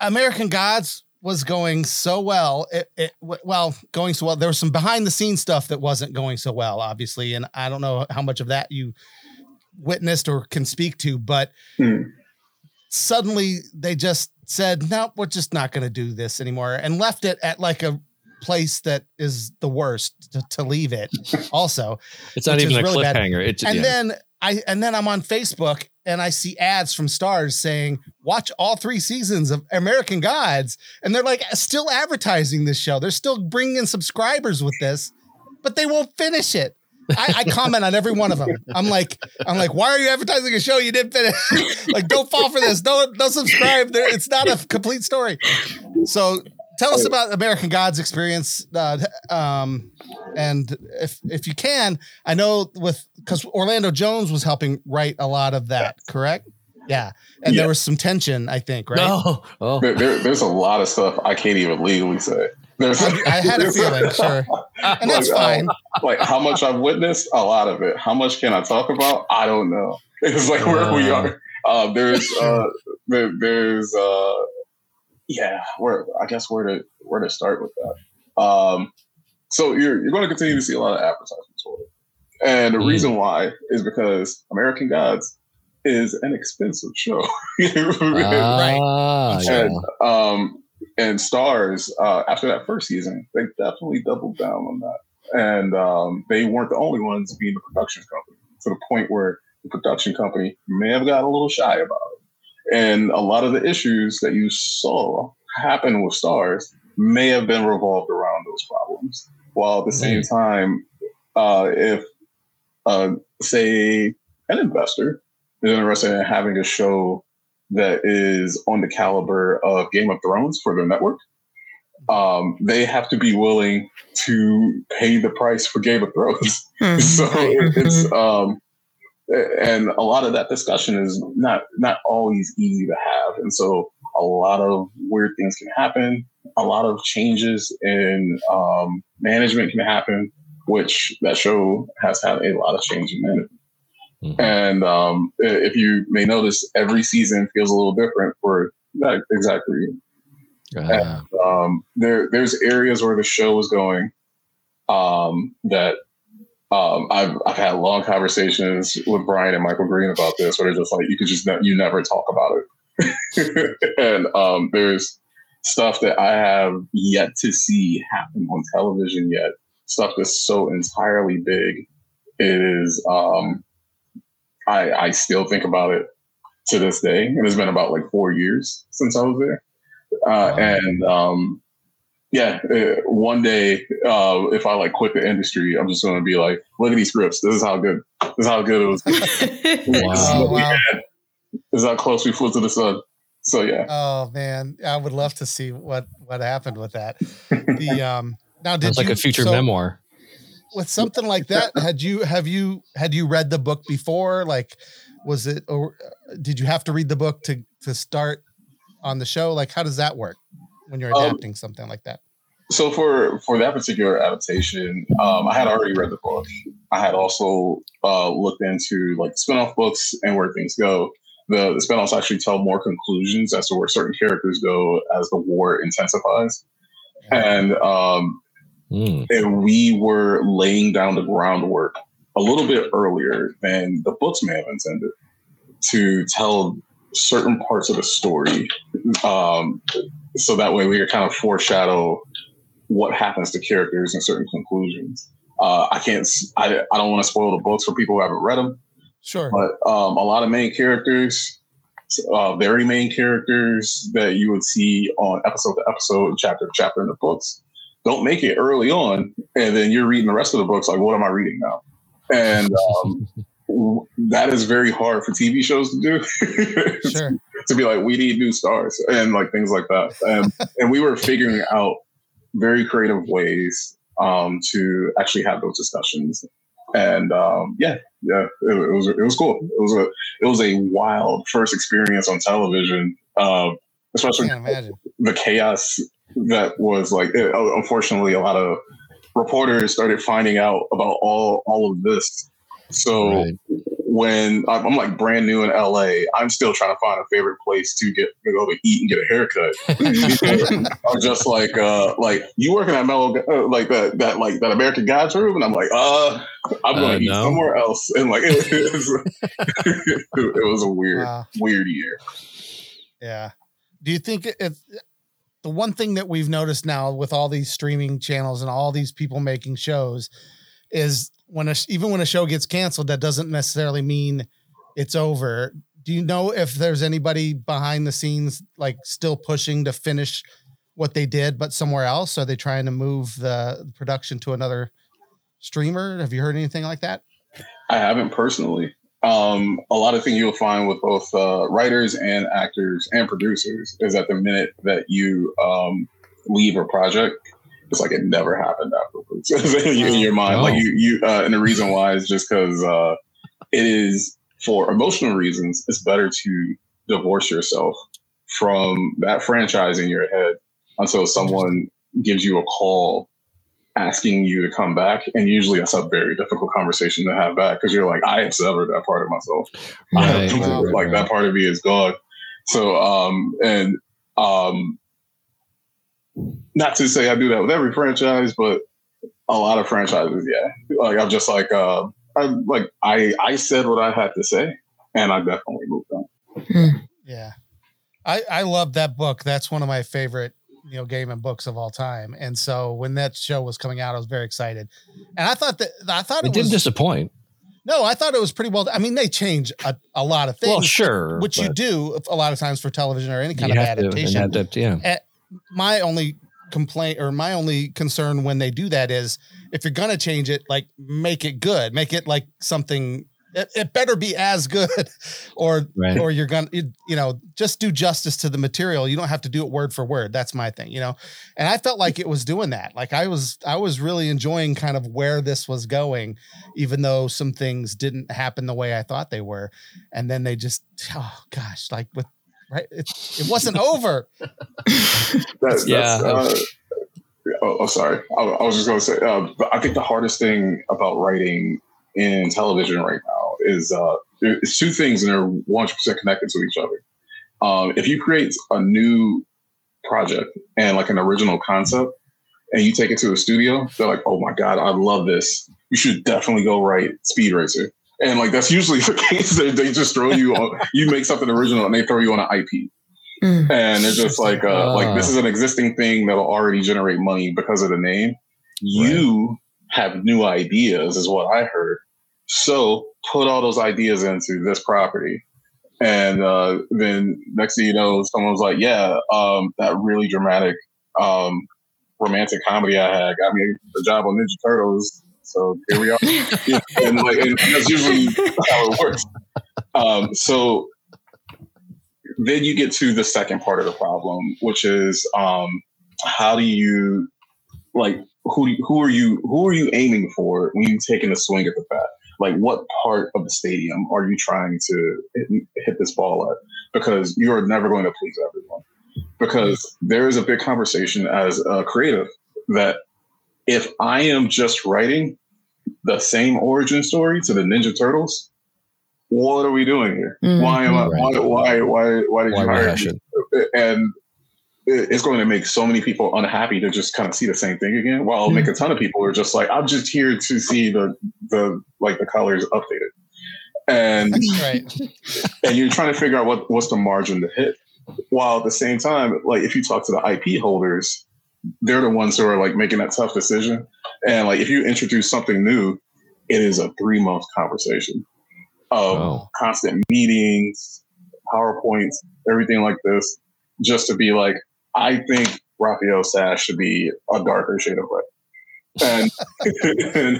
American Gods was going so well. It, it well going so well. There was some behind the scenes stuff that wasn't going so well, obviously, and I don't know how much of that you witnessed or can speak to, but hmm. suddenly they just said, no, we're just not going to do this anymore, and left it at like a place that is the worst to, to leave it. Also, it's not even a really cliffhanger. It's, and yeah. then I and then I'm on Facebook and I see ads from Stars saying, watch all three seasons of American Gods, and they're like still advertising this show. They're still bringing in subscribers with this, but they won't finish it. I, I comment on every one of them. I'm like, I'm like, why are you advertising a show you didn't finish? Like, don't fall for this. Don't, don't subscribe. There, it's not a complete story. So, tell us about American Gods experience, uh, um, and if if you can, I know with because Orlando Jones was helping write a lot of that, correct? Yeah, and yeah. there was some tension, I think, right? No. Oh. There, there, there's a lot of stuff I can't even legally say. There's, I had a feeling, sure. And that's like, fine. Um, like how much I've witnessed, a lot of it. How much can I talk about? I don't know. It's like where uh, we are. Uh, there's, uh, there, there's, uh, yeah. Where I guess where to where to start with that. Um, so you're you're going to continue to see a lot of advertisements for it, and the mm. reason why is because American Gods is an expensive show, ah, right? And, yeah. um, And Stars, uh, after that first season, they definitely doubled down on that. And um, they weren't the only ones being the production company, to the point where the production company may have got a little shy about it. And a lot of the issues that you saw happen with Stars may have been revolved around those problems. While at the same time, uh, if, uh, say, an investor is interested in having a show that is on the caliber of Game of Thrones for their network. Um, they have to be willing to pay the price for Game of Thrones. Mm-hmm. So it, it's um, and a lot of that discussion is not not always easy to have, and so a lot of weird things can happen. A lot of changes in um, management can happen, which that show has had a lot of change in management. Mm-hmm. And um, if you may notice, every season feels a little different for that exact reason. Uh-huh. And, um, there, there's areas where the show is going um, that um, I've I've had long conversations with Brian and Michael Green about this, where they're just like, you could just ne- you never talk about it. And um, there's stuff that I have yet to see happen on television yet. Stuff that's so entirely big is um, I I still think about it to this day, and it's been about like four years since I was there. Uh, and, um, yeah, it, one day, uh, if I like quit the industry, I'm just going to be like, look at these scripts. This is how good, this is how good it was. Wow, wow. This is how close we flew to the sun. So, yeah. Oh man. I would love to see what, what happened with that. The, um, now did That's you, like a future so, memoir with something like that? Had you, have you, had you read the book before? Like, was it, or did you have to read the book to, to start on the show? Like, how does that work when you're adapting um, something like that? So for, for that particular adaptation, um, I had already read the book. I had also uh, looked into like spinoff books and where things go. The, the spinoffs actually tell more conclusions as to where certain characters go as the war intensifies. And, um, mm. and we were laying down the groundwork a little bit earlier than the books may have intended to tell certain parts of the story. Um, so that way we could kind of foreshadow what happens to characters and certain conclusions. Uh, I can't, I, I don't want to spoil the books for people who haven't read them. Sure. But um, a lot of main characters, uh, very main characters that you would see on episode to episode, chapter to chapter in the books, don't make it early on. And then you're reading the rest of the books. Like, what am I reading now? And, um, that is very hard for T V shows to do. Sure. To be like, we need new stars and like things like that. And, and we were figuring out very creative ways um, to actually have those discussions. And um, yeah, yeah, it, it was it was cool. It was a it was a wild first experience on television, uh, especially the chaos that was like. It, unfortunately, a lot of reporters started finding out about all all of this. So right. when I'm, I'm like brand new in L A, I'm still trying to find a favorite place to get to go to eat and get a haircut. I'm just like, uh, like you working at Mellow, uh, like that, that, like that American Gods room, and I'm like, uh, I'm going to uh, eat no. somewhere else, and like it, it, was, it was a weird, wow. weird year. Yeah. Do you think if the one thing that we've noticed now with all these streaming channels and all these people making shows is when a, even when a show gets canceled, that doesn't necessarily mean it's over. Do you know if there's anybody behind the scenes, like still pushing to finish what they did, but somewhere else? Are they trying to move the production to another streamer? Have you heard anything like that? I haven't personally. Um, a lot of things you'll find with both uh, writers and actors and producers is that the minute that you um, leave a project, it's like it never happened afterwards in your mind. Oh. Like you, you, uh, and the reason why is just because uh, it is for emotional reasons. It's better to divorce yourself from that franchise in your head until someone gives you a call asking you to come back. And usually that's a very difficult conversation to have back because you're like, I have severed that part of myself. Right. Wow. Like right. That part of me is gone. So um, and um. Not to say I do that with every franchise, but a lot of franchises, yeah. Like I'm just like, uh, I like I I said what I had to say, and I definitely moved on. Yeah, I I love that book. That's one of my favorite, you know, game and books of all time. And so when that show was coming out, I was very excited, and I thought that I thought it, it didn't was, disappoint. No, I thought it was pretty well. I mean, they change a, a lot of things. Well, sure, which you do a lot of times for television or any kind of adaptation. Adapt, yeah. At, my only complaint or my only concern when they do that is if you're going to change it, like make it good, make it like something it, it better be as good, or right. or you're gonna you, you know just do justice to the material. You don't have to do it word for word. That's my thing, you know. And I felt like it was doing that. Like I was I was really enjoying kind of where this was going, even though some things didn't happen the way I thought they were. And then they just oh gosh, like with right, it, it wasn't over. that's, yeah. That's, uh, Oh, oh, sorry. I, I was just going to say, uh, I think the hardest thing about writing in television right now is uh, it's two things, and they're one hundred percent connected to each other. Um, if you create a new project and like an original concept and you take it to a studio, they're like, oh my God, I love this. You should definitely go write Speed Racer. And like, that's usually the case. They, they just throw you on, you make something original and they throw you on an I P. And it's just like, uh, like this is an existing thing that'll already generate money because of the name. You right. have new ideas, is what I heard. So put all those ideas into this property, and uh, then next thing you know, someone's like, "Yeah, um, that really dramatic um, romantic comedy I had got me a job on Ninja Turtles." So here we are, yeah. and, like, and that's usually how it works. Um, so. Then you get to the second part of the problem, which is um, how do you like who do you, who are you who are you aiming for when you taking a swing at the bat? Like, what part of the stadium are you trying to hit, hit this ball at? Because you are never going to please everyone. Because there is a big conversation as a creative that if I am just writing the same origin story to the Ninja Turtles, what are we doing here? Mm-hmm. Why am I? Why? Why? Why? Why did why you hire me? And it's going to make so many people unhappy to just kind of see the same thing again. While mm-hmm. make a ton of people are just like, I'm just here to see the the like the colors updated, and right. and you're trying to figure out what what's the margin to hit. While at the same time, like if you talk to the I P holders, they're the ones who are like making that tough decision. And like if you introduce something new, it is a three month conversation. Of wow. constant meetings, PowerPoints, everything like this, just to be like, I think Raphael Sash should be a darker shade of red. And, and,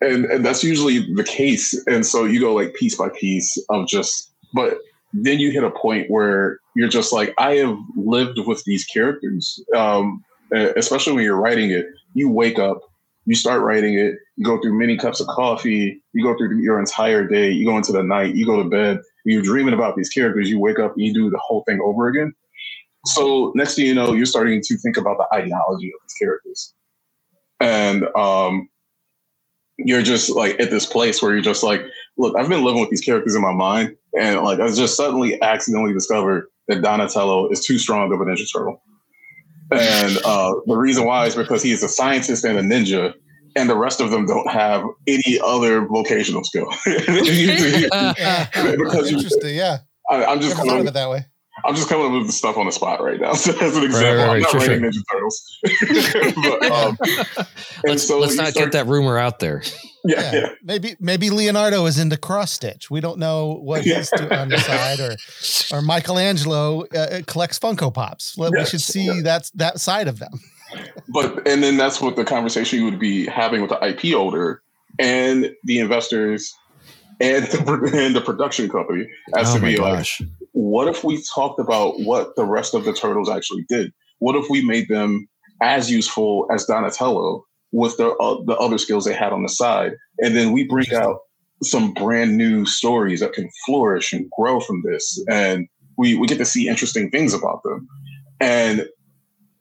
and and that's usually the case. And so you go like piece by piece of just, but then you hit a point where you're just like, I have lived with these characters, um, especially when you're writing it, you wake up, you start writing it, you go through many cups of coffee, you go through your entire day, you go into the night, you go to bed, you're dreaming about these characters, you wake up and you do the whole thing over again. So next thing you know, you're starting to think about the ideology of these characters. And um, you're just like at this place where you're just like, look, I've been living with these characters in my mind. And like, I just suddenly accidentally discovered that Donatello is too strong of a Ninja Turtle. And uh, the reason why is because he is a scientist and a ninja, and the rest of them don't have any other vocational skill. uh, uh, because interesting, you, yeah. I, I'm just coming up, it that way. I'm just coming up with the stuff on the spot right now. So as an example, right, right, I'm not sure, writing sure. Ninja Turtles. but, um, let's so let's not start, get that rumor out there. Yeah, yeah. yeah, maybe maybe Leonardo is into cross stitch. We don't know what he's doing on the side, or or Michelangelo uh, collects Funko Pops. Well, yeah. We should see yeah. that that side of them. But and then that's what the conversation you would be having with the I P holder and the investors and the, and the production company as oh to be gosh. like, what if we talked about what the rest of the turtles actually did? What if we made them as useful as Donatello? With the uh, the other skills they had on the side. And then we bring out some brand new stories that can flourish and grow from this. And we, we get to see interesting things about them. And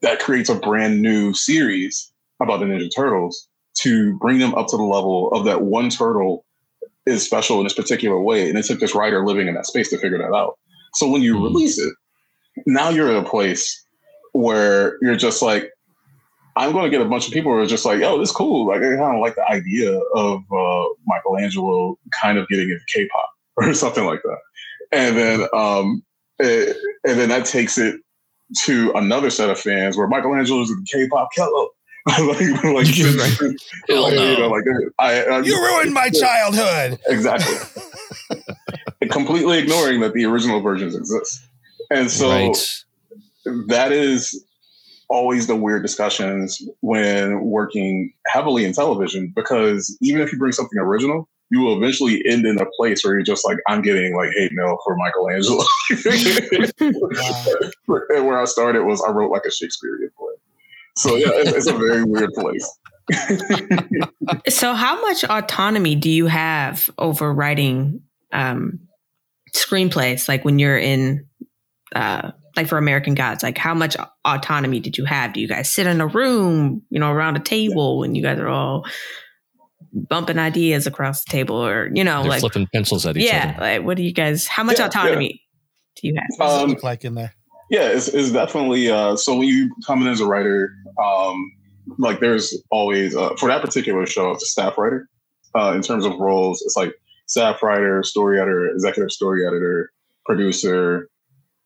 that creates a brand new series about the Ninja Turtles to bring them up to the level of that one turtle is special in this particular way. And it took this writer living in that space to figure that out. So when you release it, now you're at a place where you're just like, I'm going to get a bunch of people who are just like, "Yo, this is cool." Like, I kind of like the idea of uh, Michelangelo kind of getting into K-pop or something like that, and then um, it, and then that takes it to another set of fans where Michelangelo is a K-pop killer. like, like, you know, like I, I, you ruined my childhood. Exactly. Completely ignoring that the original versions exist, and so right. that is. Always the weird discussions when working heavily in television, because even if you bring something original, you will eventually end in a place where you're just like, I'm getting like hate mail for Michelangelo. And where I started was I wrote like a Shakespearean play. So yeah, it's, it's a very weird place. So how much autonomy do you have over writing um, screenplays? Like when you're in, uh, like for American Gods, like how much autonomy did you have? Do you guys sit in a room, you know, around a table when you guys are all bumping ideas across the table or, you know, They're like flipping pencils at each yeah, other? Yeah. Like what do you guys, how much yeah, autonomy yeah. do you have? Um, What's it look like in there? Yeah, it's, it's definitely, uh, so when you come in as a writer, um, like there's always, uh, for that particular show, it's a staff writer. Uh, in terms of roles, it's like staff writer, story editor, executive story editor, producer,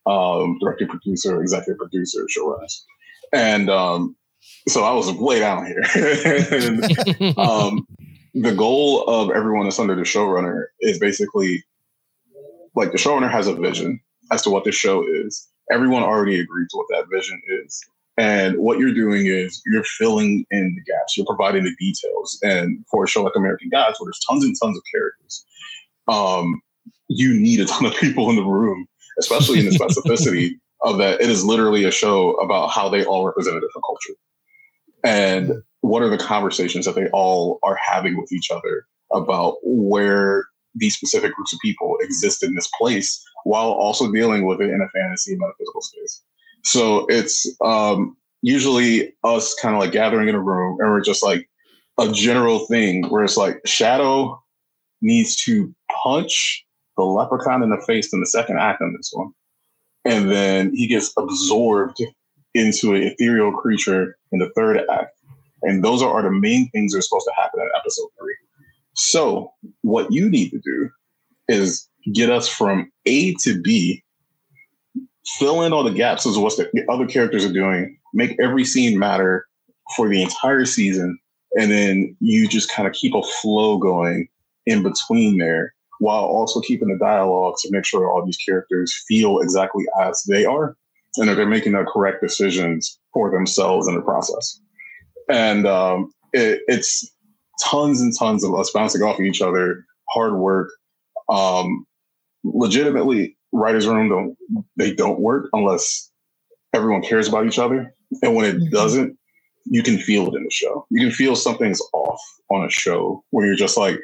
um, director producer, executive producer, showrunner. And um, so I was way down here. and, um, the goal of everyone that's under the showrunner is basically, like the showrunner has a vision as to what the show is. Everyone already agrees what that vision is. And what you're doing is you're filling in the gaps. You're providing the details. And for a show like American Gods, where there's tons and tons of characters, um, you need a ton of people in the room, especially in the specificity of that. It is literally a show about how they all represent a different culture. And what are the conversations that they all are having with each other about where these specific groups of people exist in this place, while also dealing with it in a fantasy metaphysical space. So it's um, usually us kind of like gathering in a room and we're just like a general thing where it's like Shadow needs to punch the leprechaun in the face in the second act on this one. And then he gets absorbed into an ethereal creature in the third act. And those are, are the main things that are supposed to happen in episode three. So what you need to do is get us from A to B, fill in all the gaps as what the other characters are doing, make every scene matter for the entire season, and then you just kind of keep a flow going in between there while also keeping the dialogue to make sure all these characters feel exactly as they are and that they're making the correct decisions for themselves in the process. And um, it, it's tons and tons of us bouncing off of each other, hard work. Um, legitimately, writers' room don't they don't work unless everyone cares about each other. And when it doesn't, you can feel it in the show. You can feel something's off on a show where you're just like,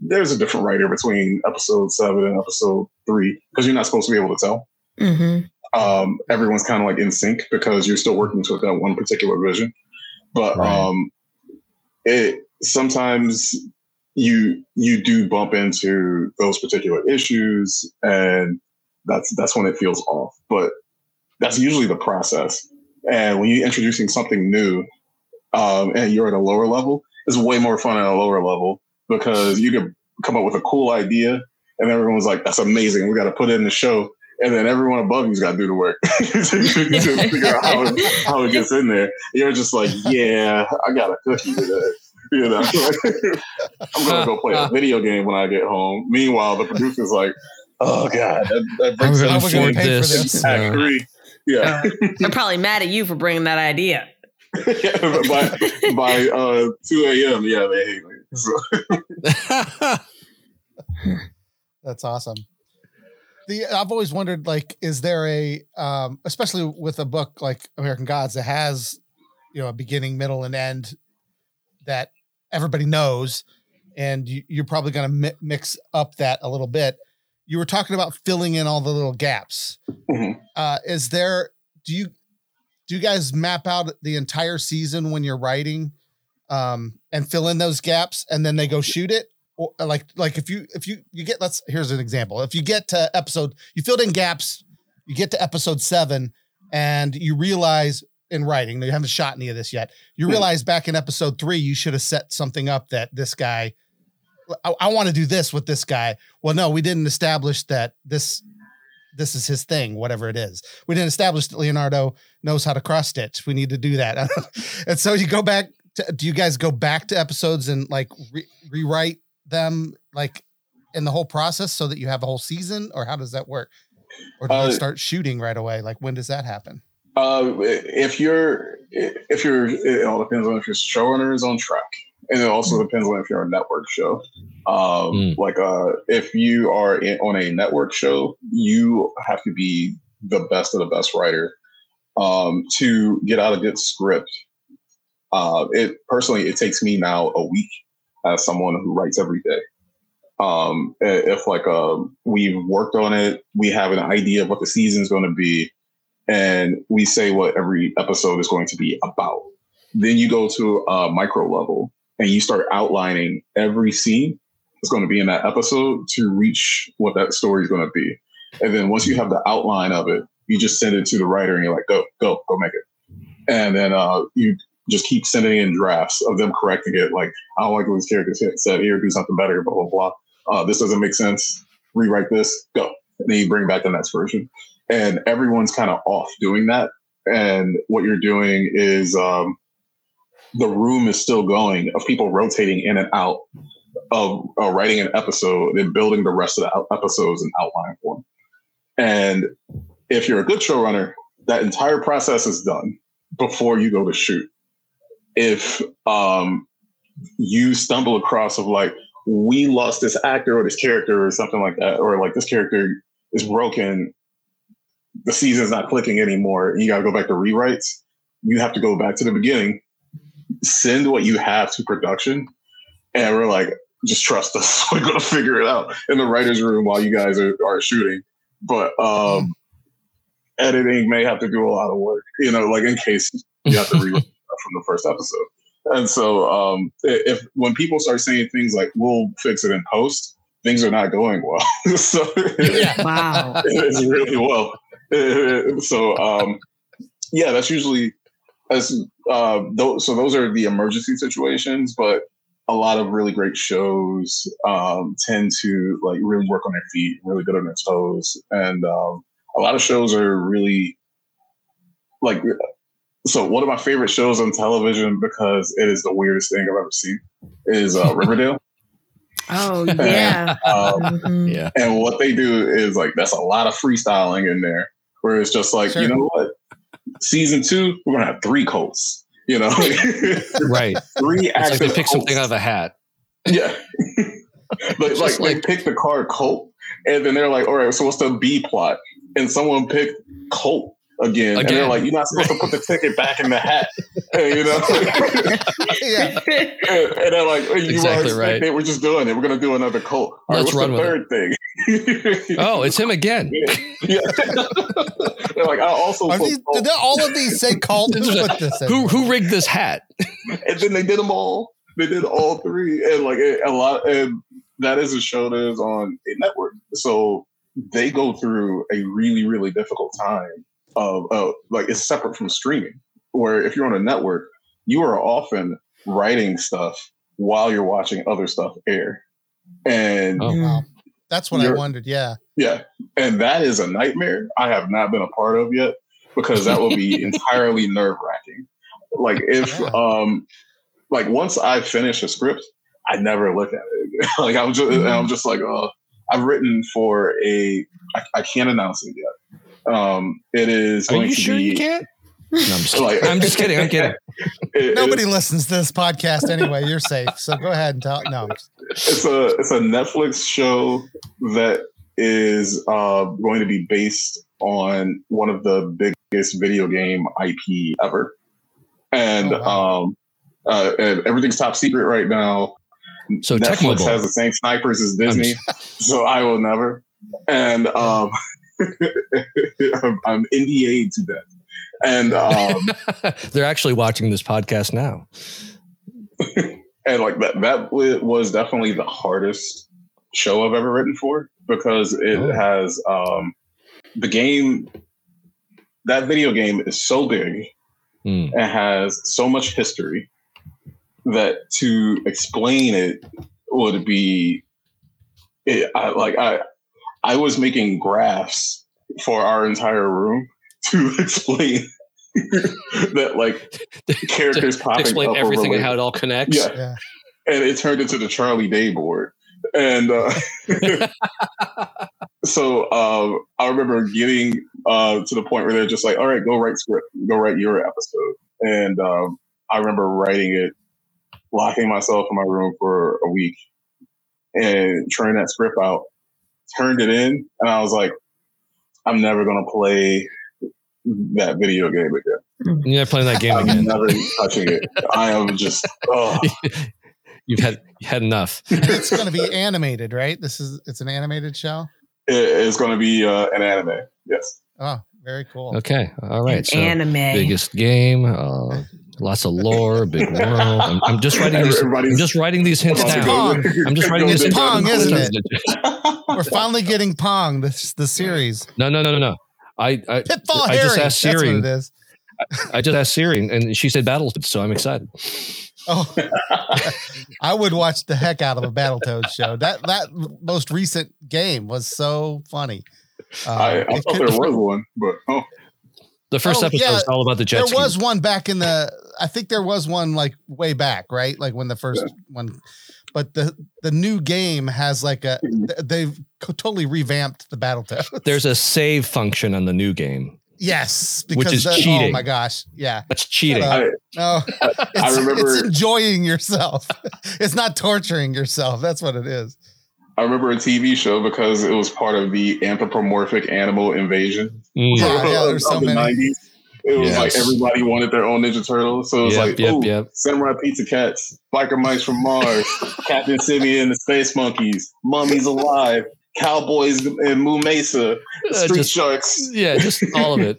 there's a different writer between episode seven and episode three because you're not supposed to be able to tell. Mm-hmm. Um, everyone's kind of like in sync because you're still working with that one particular vision. But right. um, it sometimes. You you do bump into those particular issues, and that's that's when it feels off. But that's usually the process. And when you're introducing something new, um, and you're at a lower level, it's way more fun at a lower level because you can come up with a cool idea, and everyone's like, "That's amazing! We got to put it in the show." And then everyone above you's got to do the work to figure out how it, how it gets in there. You're just like, "Yeah, I got a cookie today." You know, I'm gonna go play a video game when I get home. Meanwhile, the producer's like, "Oh God, that, that brings I'm gonna afford this." Three. Yeah, uh, I'm probably mad at you for bringing that idea. yeah, by by uh, two a.m., yeah, they hate me. So. That's awesome. The I've always wondered, like, is there a, um, especially with a book like American Gods that has, you know, a beginning, middle, and end that everybody knows, and you, you're probably going to mi- mix up that a little bit. You were talking about filling in all the little gaps. Mm-hmm. Uh, is there, do you, do you guys map out the entire season when you're writing um, and fill in those gaps and then they go shoot it? Or like, like if you, if you, you get, let's, here's an example. If you get to episode, you filled in gaps, you get to episode seven and you realize in writing, they haven't shot any of this yet. You realize back in episode three, you should have set something up that this guy, I, I want to do this with this guy. Well, no, we didn't establish that this, this is his thing, whatever it is. We didn't establish that Leonardo knows how to cross stitch. We need to do that. And so you go back to, do you guys go back to episodes and like re- rewrite them like in the whole process so that you have a whole season, or how does that work? Or do uh, you start shooting right away? Like when does that happen? Uh, if you're, if you're, it all depends on if your showrunner is on track. And it also depends on if you're a network show. Um, mm. Like uh, if you are in, on a network show, you have to be the best of the best writer um, to get out a good script. Uh, it personally, it takes me now a week as someone who writes every day. Um, if like uh, we've worked on it, we have an idea of what the season's going to be, and we say what every episode is going to be about. Then you go to a micro level and you start outlining every scene that's going to be in that episode to reach what that story is going to be. And then once you have the outline of it, you just send it to the writer and you're like, go, go, go make it. And then uh, you just keep sending in drafts of them correcting it. Like, I don't like what this character said here, do something better, blah, blah, blah. Uh, this doesn't make sense. Rewrite this, go. And then you bring back the next version. And everyone's kind of off doing that. And what you're doing is, um, the room is still going of people rotating in and out of uh, writing an episode and building the rest of the episodes in outline form. And if you're a good showrunner, that entire process is done before you go to shoot. If um, you stumble across of like, we lost this actor or this character or something like that, or like this character is broken, the season's not clicking anymore, and you got to go back to rewrites, you have to go back to the beginning, send what you have to production, and we're like, just trust us, we're gonna figure it out in the writer's room while you guys are, are shooting. But um editing may have to do a lot of work, you know, like in case you have to rewrite from the first episode. And so um if when people start saying things like we'll fix it in post, things are not going well. So yeah. Wow, it's really well. So um yeah, that's usually As, uh, th- so those are the emergency situations, but a lot of really great shows um, tend to like really work on their feet, really good on their toes. And um, a lot of shows are really like, so one of my favorite shows on television, because it is the weirdest thing I've ever seen, is uh, Riverdale. Oh, yeah. And, um, mm-hmm. yeah. And what they do is like, that's a lot of freestyling in there where it's just like, sure. You know what? Season two, we're gonna have three Colts, you know, right? Three actors. Like they pick something out of a hat. Yeah, but like, like they pick the card Colt, and then they're like, "All right, so what's the B plot?" And someone picked Colt again, again. And they're like, "You're not supposed to put the ticket back in the hat," and, you know. Yeah, and, and they're like, "You exactly are right. We're just doing it. We're gonna do another Colt. All Let's right, what's run the with third it. Thing." Oh, it's him again. Yeah. Yeah. They're like, I also these, did all of these say cult? who who rigged this hat? And then they did them all. They did all three, and like a lot. And that is a show that is on a network, so they go through a really really difficult time of uh, like it's separate from streaming. Where if you're on a network, you are often writing stuff while you're watching other stuff air, and oh, wow. That's what I wondered. Yeah. Yeah. And that is a nightmare I have not been a part of yet, because that will be entirely nerve wracking. Like if, yeah. um, like once I finish a script, I never look at it again. Like I'm just, mm-hmm. I'm just like, oh, I've written for a, I, I can't announce it yet. Um, it is. Are going you to sure be, you can't? No, I'm just kidding. Like, I'm just kidding. I'm kidding. It, Nobody listens to this podcast anyway. You're safe. So go ahead and talk. No, it's a it's a Netflix show that is uh, going to be based on one of the biggest video game I P ever, and oh, wow. um, uh, and everything's top secret right now. So Netflix has the same snipers as Disney. Just... So I will never. And um, I'm, I'm N D A'd to death. And um, they're actually watching this podcast now. And like that, that was definitely the hardest show I've ever written for, because it oh. has um, the game. That video game is so big mm. and has so much history that to explain it would be it, I, like I, I was making graphs for our entire room to explain that, like characters to, popping to explain up everything and how it all connects. Yeah. yeah, and it turned into the Charlie Day board. And uh, so um, I remember getting uh, to the point where they're just like, "All right, go write script, go write your episode." And um, I remember writing it locking myself in my room for a week and trying that script out, turned it in, and I was like, I'm never going to play that video game again. You're not playing that game I'm again. I'm never touching it. I am just, oh. You've had, you had enough. It's going to be animated, right? This is, it's an animated show? It, it's going to be uh, an anime, yes. Oh, very cool. Okay, all right. An so anime. Biggest game, uh, lots of lore, big world. I'm, I'm just writing these, I'm just writing these hints down. Pong. I'm just writing this Pong, isn't it? We're finally getting Pong, this the series. No, no, no, no, no. I I, Pitfall I just asked Siri. That's what it is. I, I just asked Siri, and she said Battletoads, so I'm excited. Oh, I would watch the heck out of a Battletoads show. That that most recent game was so funny. Uh, I, I thought could, there was one, but oh. The first oh, episode yeah. was all about the jet There ski. was one back in the, I think there was one like way back, right? Like when the first yeah. one, but the, the new game has like a, they've totally revamped the Battletoads. There's a save function on the new game. Yes. Because Which is that, cheating. Oh my gosh. Yeah. That's cheating. I, no, I, it's, I remember, it's enjoying yourself. It's not torturing yourself. That's what it is. I remember a T V show because it was part of the anthropomorphic animal invasion. Mm. Yeah, yeah, there's so the many. nineties. It was yes. like everybody wanted their own Ninja Turtles. So it was yep, like, yep, ooh, yep. Samurai Pizza Cats, Biker Mice from Mars, Captain Simeon and the Space Monkeys, Mummies Alive, Cowboys and Moo Mesa, Street uh, just, Sharks. Yeah, just all of it.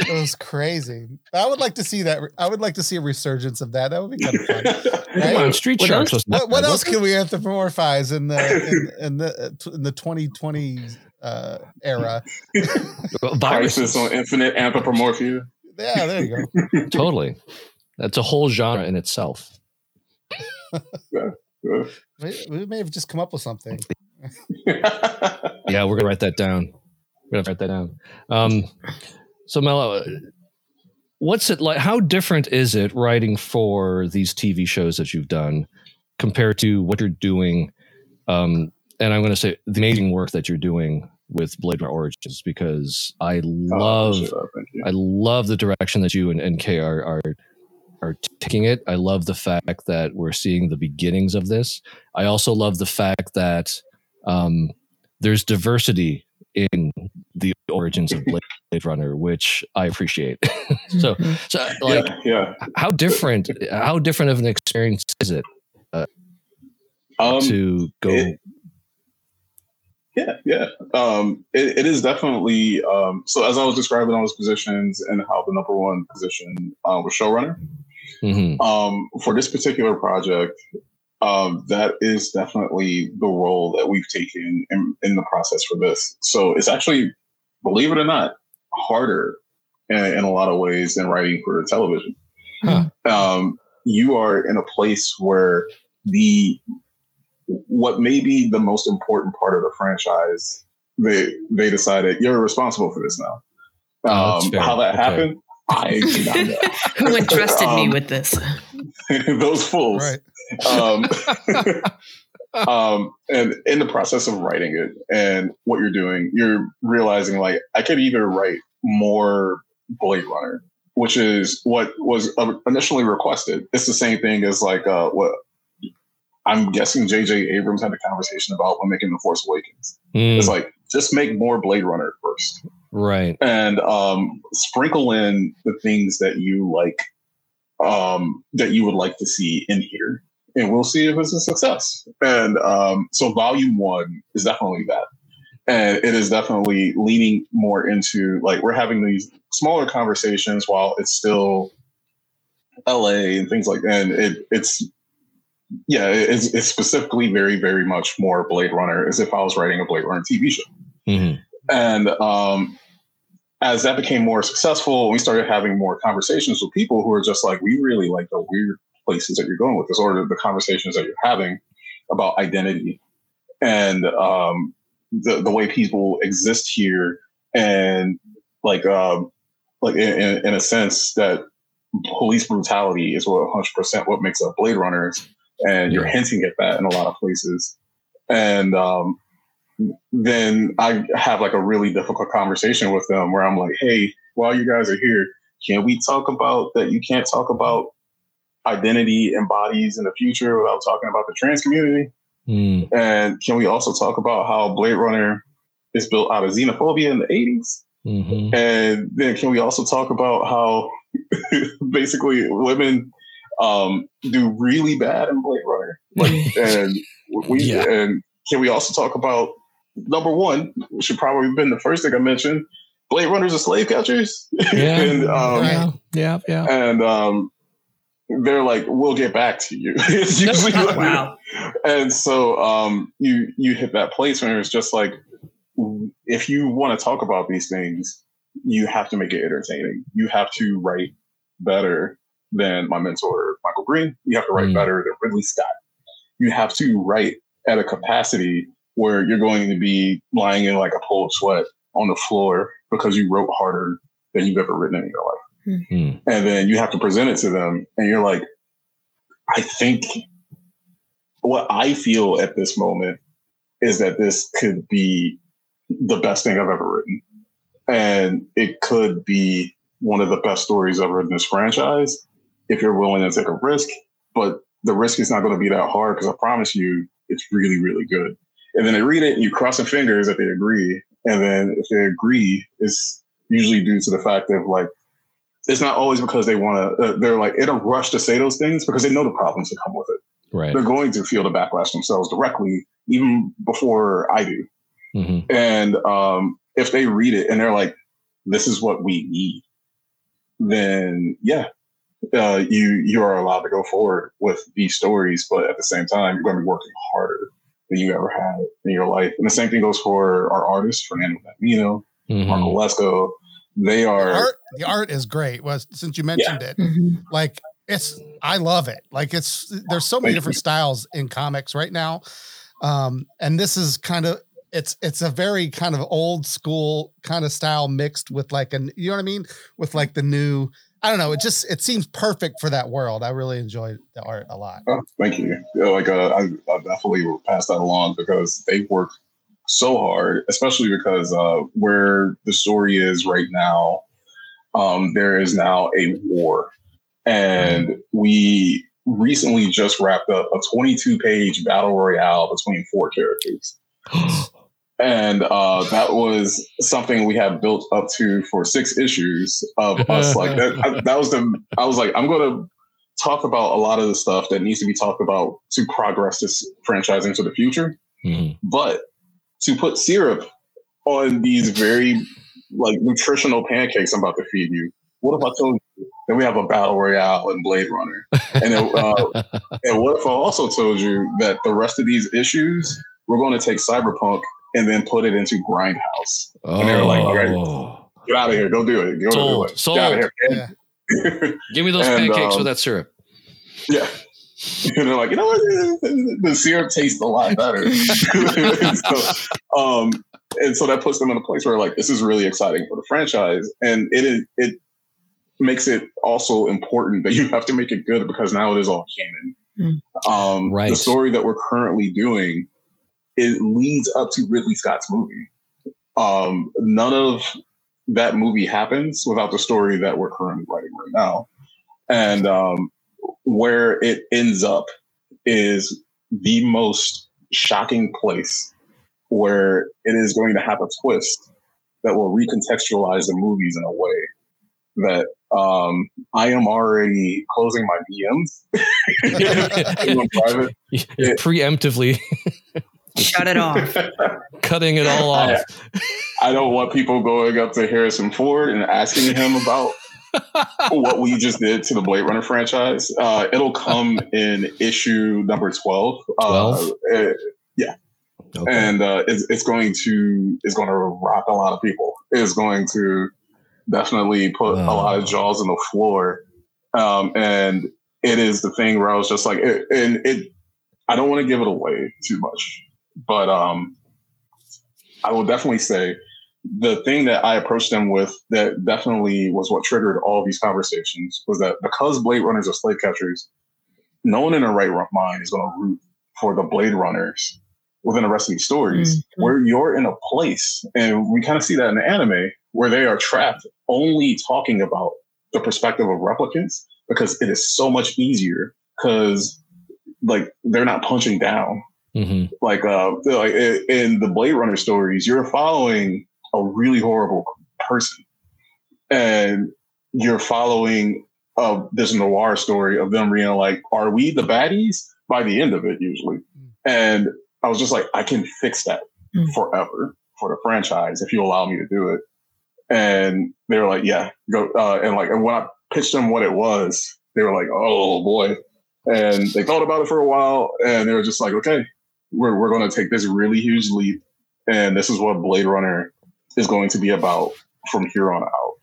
It was crazy. I would like to see that. I would like to see a resurgence of that. That would be kind of fun. Right? Come on, Street what Sharks. Else, what, what else can we anthropomorphize in the in, in the in the twenty twenty uh, era? Viruses on infinite anthropomorphia. Yeah, there you go. Totally, that's a whole genre in itself. Yeah, yeah. We, we may have just come up with something. Yeah, we're gonna write that down. We're gonna write that down. Um, So Mel, what's it like? How different is it writing for these T V shows that you've done compared to what you're doing? Um, and I'm going to say the amazing work that you're doing with Blade Runner Origins, because I love, oh, sure. I love the direction that you and N K are, are are taking it. I love the fact that we're seeing the beginnings of this. I also love the fact that um, there's diversity in the origins of Blade, Blade Runner, which I appreciate. so, so like, yeah, yeah. how different, how different of an experience is it uh, um, to go? It, yeah, yeah, um, it, it is definitely. Um, so, as I was describing all those positions and how the number one position uh, was showrunner mm-hmm. um, for this particular project. Um, that is definitely the role that we've taken in, in the process for this. So it's actually, believe it or not, harder in, in a lot of ways than writing for television. Huh. Um, you are in a place where the what may be the most important part of the franchise, they they decided you're responsible for this now. Oh, um, how that okay. happened, I do not know. Who entrusted um, me with this? Those fools. Right. um, um, and in the process of writing it and what you're doing, you're realizing like, I could either write more Blade Runner, which is what was initially requested. It's the same thing as like, uh, what I'm guessing J J Abrams had a conversation about when making The Force Awakens. Mm. It's like, just make more Blade Runner first. Right. And, um, sprinkle in the things that you like, um, that you would like to see in here. And we'll see if it's a success. And um, so volume one is definitely that. And it is definitely leaning more into, like, we're having these smaller conversations while it's still L A and things like that. And it, it's, yeah, it's, it's specifically very, very much more Blade Runner, as if I was writing a Blade Runner T V show. Mm-hmm. And um, as that became more successful, we started having more conversations with people who are just like, we really like the weird places that you're going with this, or the conversations that you're having about identity and um, the the way people exist here, and like um, like in, in a sense that police brutality is what one hundred percent what makes up Blade Runners, and you're hinting at that in a lot of places. And um, then I have like a really difficult conversation with them where I'm like, hey, while you guys are here, can we talk about that? You can't talk about identity and bodies in the future without talking about the trans community? Mm. And can we also talk about how Blade Runner is built out of xenophobia in the eighties? Mm-hmm. And then can we also talk about how basically women um, do really bad in Blade Runner? Like, and we yeah. and can we also talk about number one, which should probably have been the first thing I mentioned, Blade Runners are slave catchers. Yeah, and, um, yeah, yeah, yeah. And um, they're like, we'll get back to you. It's usually like, wow. And so um, you you hit that place where it's just like, if you want to talk about these things, you have to make it entertaining. You have to write better than my mentor, Michael Green. You have to write mm. better than Ridley Scott. You have to write at a capacity where you're going to be lying in like a cold sweat on the floor because you wrote harder than you've ever written in your life. Mm-hmm. And then you have to present it to them. And you're like, I think what I feel at this moment is that this could be the best thing I've ever written. And it could be one of the best stories ever in this franchise if you're willing to take a risk. But the risk is not going to be that hard because I promise you it's really, really good. And then they read it and you cross your fingers that they agree. And then if they agree, it's usually due to the fact that, like, it's not always because they want to, uh, they're like in a rush to say those things because they know the problems that come with it. Right. They're going to feel the backlash themselves directly, even before I do. Mm-hmm. And um, if they read it and they're like, this is what we need, then yeah, uh, you, you are allowed to go forward with these stories. But at the same time, you're going to be working harder than you ever had in your life. And the same thing goes for our artists, Fernando Bandino, mm-hmm. Marco Lesko. They are... The art, the art is great. Well, since you mentioned yeah. it, mm-hmm. like it's, I love it. Like it's, there's so many different styles in comics right now. Um, and this is kind of, it's, it's a very kind of old school kind of style mixed with like an, you know what I mean? With like the new, I don't know. It just, it seems perfect for that world. I really enjoy the art a lot. Oh, thank you. Yeah, like uh, I, I definitely will pass that along because they work so hard, especially because uh, where the story is right now, um, there is now a war. And we recently just wrapped up a twenty-two page battle royale between four characters. And uh, that was something we had built up to for six issues of us. Like that, I, that was the. I was like, I'm going to talk about a lot of the stuff that needs to be talked about to progress this franchise into the future. Mm-hmm. But to put syrup on these very like nutritional pancakes I'm about to feed you, what if I told you that we have a battle royale in Blade Runner? And it, uh, and what if I also told you that the rest of these issues we're going to take Cyberpunk and then put it into Grindhouse. Oh. And they were like, all right, get out of here. Don't do it. Get, do it. Get out of here. Yeah. Give me those and, pancakes um, with that syrup. Yeah. And they're like, you know what? The syrup tastes a lot better. And, so, um, and so that puts them in a place where like, this is really exciting for the franchise. And it is, it makes it also important that you have to make it good because now it is all canon. Mm. Um, right. The story that we're currently doing, it leads up to Ridley Scott's movie. Um, none of that movie happens without the story that we're currently writing right now. And um, where it ends up is the most shocking place where it is going to have a twist that will recontextualize the movies in a way that um, I am already closing my D Ms. In private. It, preemptively. Cut it off. Cutting it all off. I, I don't want people going up to Harrison Ford and asking him about what we just did to the Blade Runner franchise. Uh, it'll come in issue number twelve. twelve? Uh, uh, yeah. Okay. And uh, it's, it's going to it's going to rock a lot of people. It's going to definitely put wow. a lot of jaws on the floor. Um, and it is the thing where I was just like, it, and it. I don't want to give it away too much. But um, I will definitely say the thing that I approached them with that definitely was what triggered all these conversations was that because Blade Runners are slave catchers, no one in their right mind is going to root for the Blade Runners within the rest of these stories mm-hmm. where you're in a place. And we kind of see that in the anime where they are trapped only talking about the perspective of replicants because it is so much easier because like they're not punching down. Mm-hmm. Like uh, like in the Blade Runner stories, you're following a really horrible person, and you're following uh, this noir story of them being like, "Are we the baddies?" By the end of it, usually, and I was just like, "I can fix that mm-hmm. forever for the franchise if you allow me to do it." And they were like, "Yeah, go." Uh, and like, and when I pitched them what it was, they were like, "Oh boy." And they thought about it for a while, and they were just like, okay, we're we're going to take this really huge leap, and this is what Blade Runner is going to be about from here on out.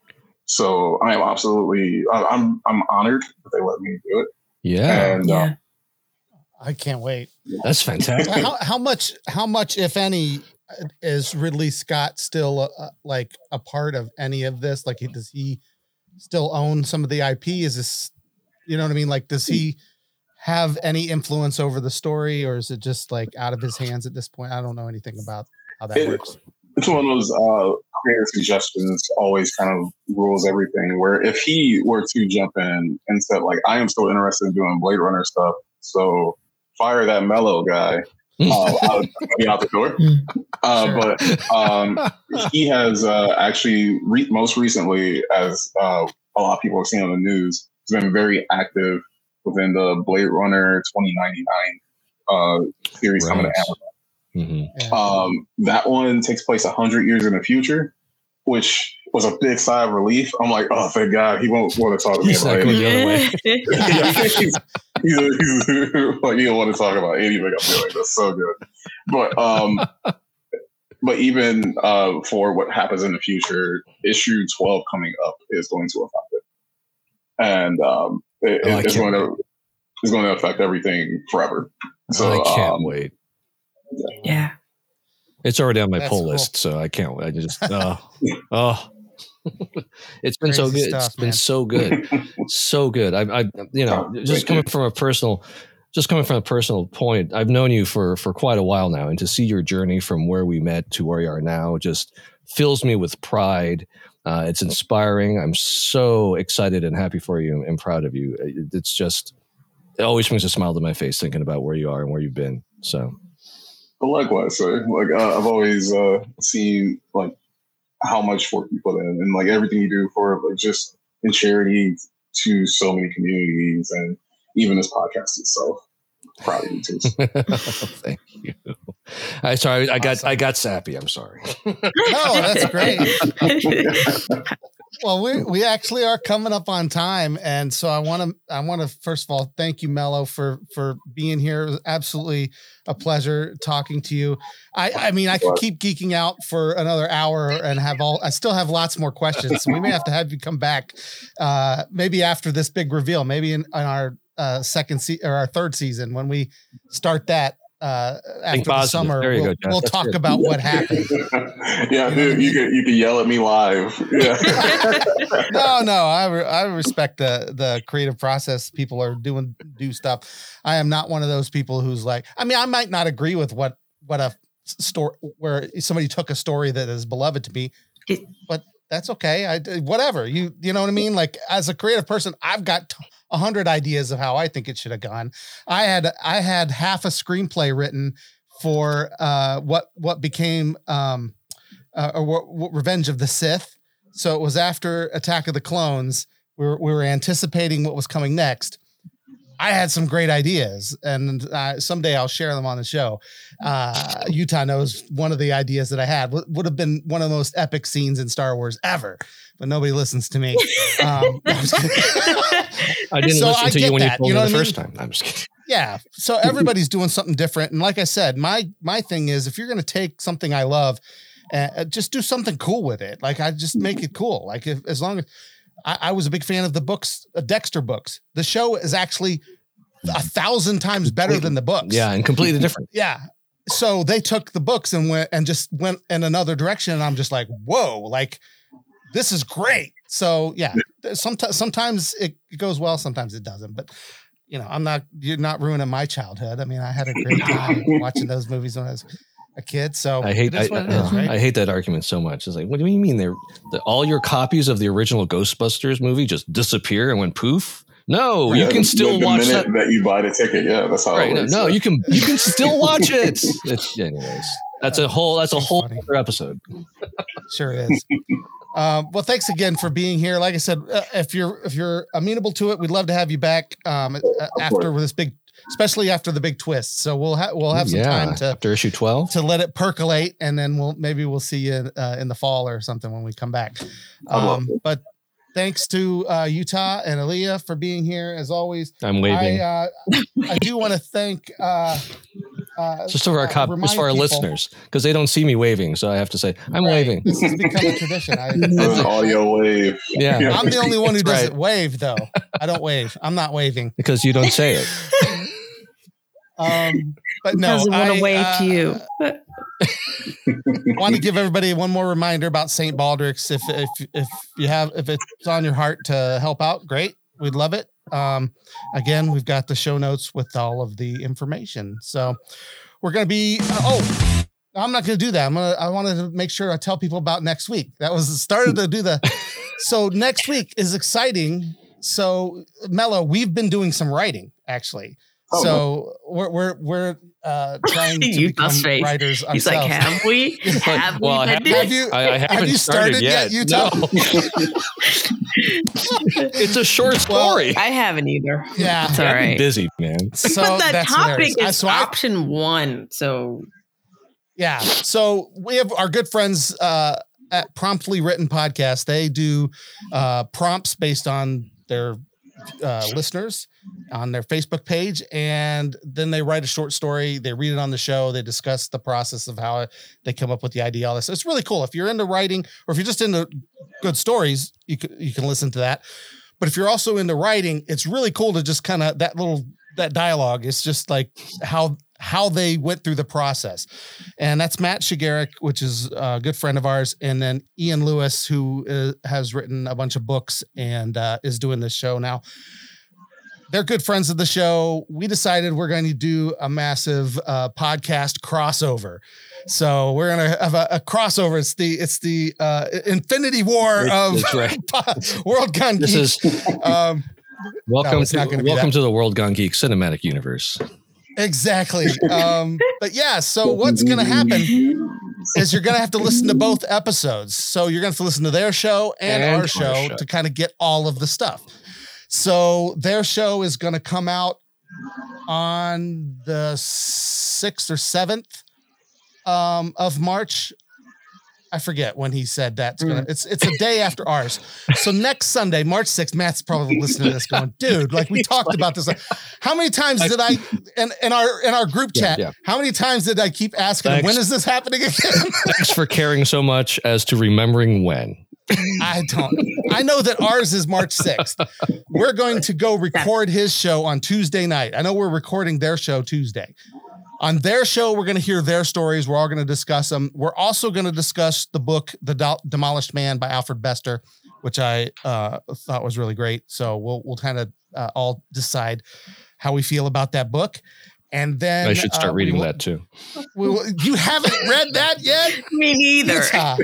So I am absolutely, I'm I'm honored that they let me do it. Yeah, and, yeah. Um, I can't wait. That's fantastic. How, how much, how much, if any, is Ridley Scott still uh, like a part of any of this? Like, does he still own some of the I P? Is this, you know what I mean? Like, does he have any influence over the story, or is it just like out of his hands at this point? I don't know anything about how that it, works. It's one of those uh, creative suggestions always kind of rules everything, where if he were to jump in and said like, I am still interested in doing Blade Runner stuff, so fire that mellow guy, uh, I would be out the door. Uh, sure. But um, he has uh, actually re- most recently, as uh, a lot of people have seen on the news, he's been very active within the Blade Runner twenty ninety-nine uh, series right. coming to Amazon. Mm-hmm. Yeah. Um, that one takes place one hundred years in the future, which was a big sigh of relief. I'm like, oh, thank God, he won't want to talk to me about it. The other way. yeah, he's, he's, he's, like, he don't want to talk about anything. I'm feeling that's so good. But um, but even uh, for what happens in the future, issue twelve coming up is going to affect it. And um, it, oh, it's going to wait. it's going to affect everything forever. So oh, I can't um, wait. Yeah. yeah, it's already on my That's pull cool. list, so I can't. I just uh, oh, it's been Crazy so good. Stuff, it's man. been so good, so good. I, I, you know, oh, just coming from a personal, just coming from a personal point. I've known you for for quite a while now, and to see your journey from where we met to where you are now just fills me with pride. Uh, it's inspiring. I'm so excited and happy for you and proud of you. It's just, it always brings a smile to my face thinking about where you are and where you've been. So, but likewise, sir. Like uh, I've always uh, seen like how much work you put in and like everything you do for like just in charity to so many communities and even this podcast itself. Proud of you too. Thank you. I sorry, I got awesome. I got sappy. I'm sorry. No, that's great. Well, we we actually are coming up on time, and so I want to I want to first of all thank you, Mello, for for being here. It was absolutely a pleasure talking to you. I I mean I could keep geeking out for another hour and have all. I still have lots more questions, so we may have to have you come back, uh, maybe after this big reveal, maybe in, in our. Uh, second se- or our third season when we start that uh, after the summer, there you we'll, go, John. we'll That's talk good. about what happened. yeah, dude, you can you can yell at me live. Yeah. no, no, I re- I respect the the creative process. People are doing do stuff. I am not one of those people who's like. I mean, I might not agree with what what a story where somebody took a story that is beloved to me, but. That's okay. I whatever you you know what I mean. Like as a creative person, I've got a hundred ideas of how I think it should have gone. I had I had half a screenplay written for uh, what what became um, uh, or what, what Revenge of the Sith. So it was after Attack of the Clones. We were we were anticipating what was coming next. I had some great ideas, and uh, someday I'll share them on the show. Uh, Utah knows one of the ideas that I had w- would have been one of the most epic scenes in Star Wars ever, but nobody listens to me. Um, I didn't so listen to you when that, you told you know me the I mean? first time. I'm just kidding. Yeah. So everybody's doing something different. And like I said, my, my thing is if you're going to take something I love, uh, just do something cool with it. Like I just make it cool. Like if, as long as, I, I was a big fan of the books, uh, Dexter books. The show is actually a thousand times better than the books. Yeah, and completely different. Yeah. So they took the books and went and just went in another direction. And I'm just like, whoa, like this is great. So yeah, sometimes sometimes it goes well, sometimes it doesn't. But you know, I'm not you're not ruining my childhood. I mean, I had a great time watching those movies when I was a kid, so I hate. I, is, uh, right? I hate that argument so much. It's like, what do you mean? They're the, all your copies of the original Ghostbusters movie just disappear and went poof. No, yeah, you can the, still the watch minute that. that you buy the ticket. Yeah, that's how. Right, it works, no, no so. you can you can still watch it. It's, anyways, that's a whole that's a whole other episode. Sure is. Um, well, thanks again for being here. Like I said, uh, if you're if you're amenable to it, we'd love to have you back um, after this big, especially after the big twist. So we'll have we'll have some yeah, time to after issue twelve to let it percolate, and then we'll maybe we'll see you uh, in the fall or something when we come back. Um, but thanks to uh, Utah and Aaliyah for being here as always. I'm waving. I, uh, I do want to thank. Uh, Uh, just for our, cop- just for our listeners, because they don't see me waving, so I have to say I'm right. waving. This has become a tradition. I, an audio wave. Yeah, yeah. I'm the only one who That's doesn't right. wave, though. I don't wave. I'm not waving because you don't say it. um, but no, I want to wave uh, to you. Want to give everybody one more reminder about Saint Baldrick's. If if if you have if it's on your heart to help out, great. We'd love it. Um, again, we've got the show notes with all of the information. So we're going to be, uh, oh, I'm not going to do that. I'm going to, I wanted to make sure I tell people about next week. That was started to do the, so next week is exciting. So Mello, we've been doing some writing actually. Oh, so we're, we're, we're, uh, trying to you become writers. Ourselves. He's like, have we, have well, we, have, have you, I, I haven't have you started, started yet, yet Utah? No. It's a short story. Well, I haven't either. Yeah, it's all right. I'm busy, man. So but the that's topic hilarious. Is so option I, one. So yeah, so we have our good friends uh, at Promptly Written Podcast. They do uh, prompts based on their uh, listeners on their Facebook page, and then they write a short story. They read it on the show. They discuss the process of how they come up with the idea. All this. It's really cool. If you're into writing, or if you're just into good stories, you can, you can listen to that. But if you're also into writing, it's really cool to just kind of that little, that dialogue. It's just like how, how they went through the process. And that's Matt Shigeric, which is a good friend of ours. And then Ian Lewis, who is, has written a bunch of books and uh, is doing this show now. They're good friends of the show. We decided we're going to do a massive uh, podcast crossover. So we're going to have a, a crossover. It's the, it's the uh, Infinity War of right. World Gone Geek. This is um, welcome, no, to, welcome to the World Gone Geek cinematic universe. Exactly. Um, but yeah, so what's going to happen is you're going to have to listen to both episodes. So you're going to have to listen to their show and, and our, show our show to kind of get all of the stuff. So their show is going to come out on the sixth or seventh um, of March. I forget when he said that's going to, it's, it's a day after ours. So next Sunday, March sixth, Matt's probably listening to this going, dude, like we talked about this. Like, how many times did I, in, in our, in our group chat, yeah, yeah. how many times did I keep asking, thanks. When is this happening again? Thanks for caring so much as to remembering when. I don't. I know that ours is March sixth. We're going to go record his show on Tuesday night. I know we're recording their show Tuesday. On their show, we're going to hear their stories. We're all going to discuss them. We're also going to discuss the book, The Do- Demolished Man by Alfred Bester, which I uh, thought was really great. So we'll we'll kind of uh, all decide how we feel about that book. And then I should start uh, reading will, that too. Will, you haven't read that yet? Me neither. Utah.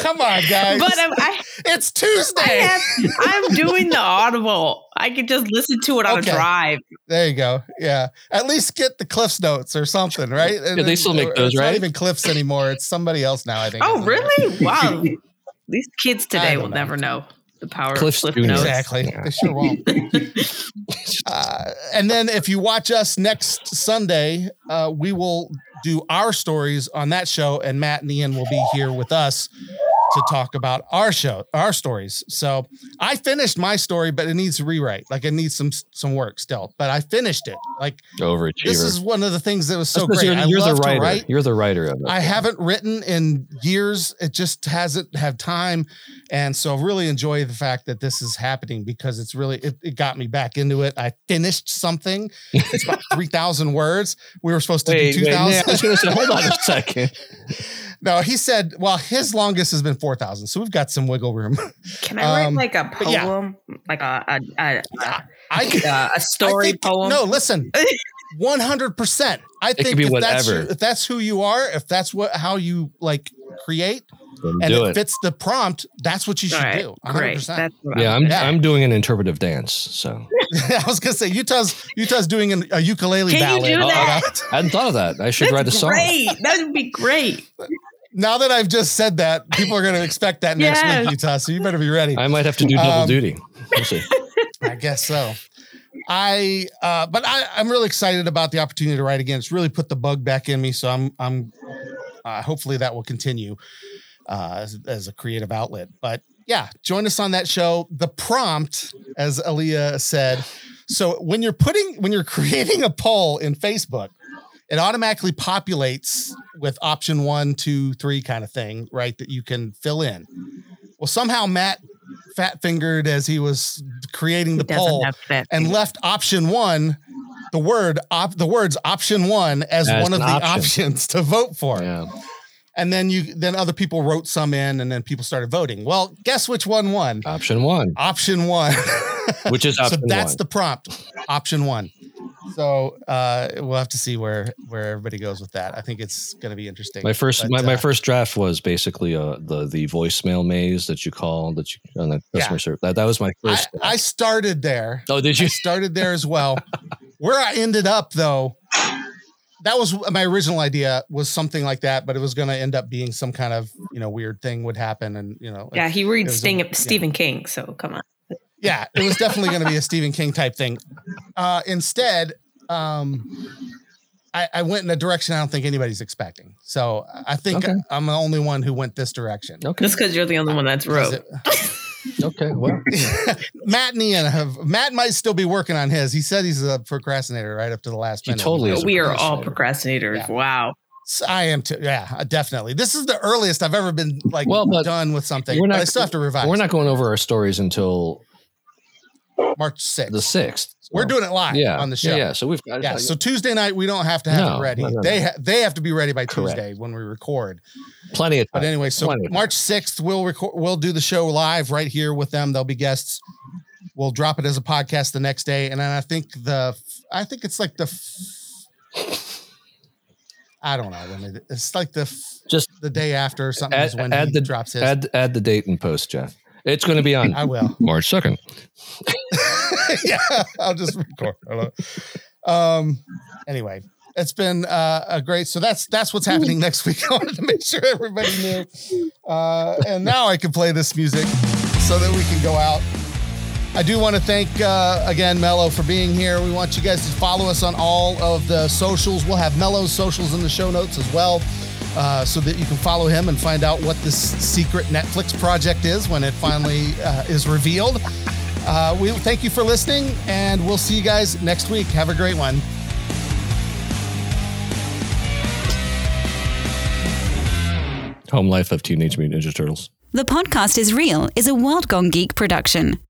Come on, guys. But I'm, I, it's Tuesday. I have, I'm doing the Audible. I can just listen to it on okay. a drive. There you go. Yeah. At least get the Cliff's Notes or something, right? And yeah, they still make those, it's right? It's not even Cliff's anymore. It's somebody else now, I think. Oh, really? There. Wow. These kids today will know. never know. The power Cliff's of Cliff Notes. Exactly. Yeah. They sure won't. uh, and then if you watch us next Sunday, uh, we will do our stories on that show, and Matt and Ian will be here with us to talk about our show, our stories. So I finished my story, but it needs a rewrite. Like it needs some some work still, but I finished it. Like overachiever. This is one of the things that was so great. You're, you're I love the writer. To write. You're the writer of it. I haven't written in years. It just hasn't had time, and so I really enjoy the fact that this is happening because it's really it, it got me back into it. I finished something. It's about three thousand words. We were supposed to wait, do two thousand. Hold on a second. No, he said, well, his longest has been four thousand. So we've got some wiggle room. Can I um, write like a poem? Yeah. Like a a, a, a, I, uh, a story I think, poem? No, listen, one hundred percent. I it think if that's, who, if that's who you are, if that's what how you like create, and do it, it fits the prompt, that's what you should right. do. one hundred percent. That's yeah, I'm, yeah, I'm doing an interpretive dance. So I was gonna say Utah's Utah's doing an, a ukulele Can ballad. You do that? I hadn't thought of that. I should that's write a song. Great. That would be great. Now that I've just said that, people are going to expect that next yes. week, Utah. So you better be ready. I might have to do double um, duty. We'll see. I guess so. I, uh, but I, I'm really excited about the opportunity to write again. It's really put the bug back in me. So I'm, I'm, uh, hopefully that will continue uh, as, as a creative outlet. But yeah, join us on that show. The prompt, as Aaliyah said. So when you're putting, when you're creating a poll in Facebook, it automatically populates with option one, two, three kind of thing, right? That you can fill in. Well, somehow Matt fat fingered as he was creating the poll and left option one, the word op, the words option one as That's one of the option. options to vote for. Yeah. And then you, then other people wrote some in, and then people started voting. Well, guess which one won? Option one. Option one. Which is option one. So that's one. The prompt. Option one. So uh, we'll have to see where, where everybody goes with that. I think it's going to be interesting. My first but, my, uh, my first draft was basically uh, the the voicemail maze that you call that you on the customer yeah. service. That, that was my first. I, I started there. Oh, did you? I started there as well. Where I ended up though, that was my original idea was something like that, but it was going to end up being some kind of you know weird thing would happen, and you know yeah, it, he reads Sting, a, Stephen know. King, so come on. Yeah, it was definitely going to be a Stephen King type thing. Uh, instead, um, I, I went in a direction I don't think anybody's expecting. So I think okay. I'm the only one who went this direction. Okay. Just because you're the only one that's wrote. Okay, well. Matt and Ian have, Matt might still be working on his. He said he's a procrastinator right up to the last minute. He totally is. We are all procrastinators. Yeah. Wow. I am too. Yeah, definitely. This is the earliest I've ever been like well, done with something. We're not, but I still have to revise. We're not going over our stories until March sixth. The sixth. So. We're doing it live yeah. on the show. Yeah, yeah. So we've got yeah. So Tuesday night we don't have to have no, it ready. No, no, no. They ha- they have to be ready by Correct. Tuesday when we record. Plenty of time. But anyway, so March sixth we'll record we'll do the show live right here with them. They'll be guests. We'll drop it as a podcast the next day, and then I think the I think it's like the f- I don't know when it, it's like the f- just the day after or something add, is when add he the, drops his. Add add the date and post, Jeff. It's going to be on I will. March second. Yeah, I'll just record. Um, anyway, it's been uh, a great. So that's that's what's happening next week. I wanted to make sure everybody knew. Uh, and now I can play this music so that we can go out. I do want to thank, uh, again, Mello for being here. We want you guys to follow us on all of the socials. We'll have Mello's socials in the show notes as well. Uh, so that you can follow him and find out what this secret Netflix project is when it finally uh, is revealed. Uh, we thank you for listening, and we'll see you guys next week. Have a great one. Home Life of Teenage Mutant Ninja Turtles. The Podcast is Real is a World Gone Geek production.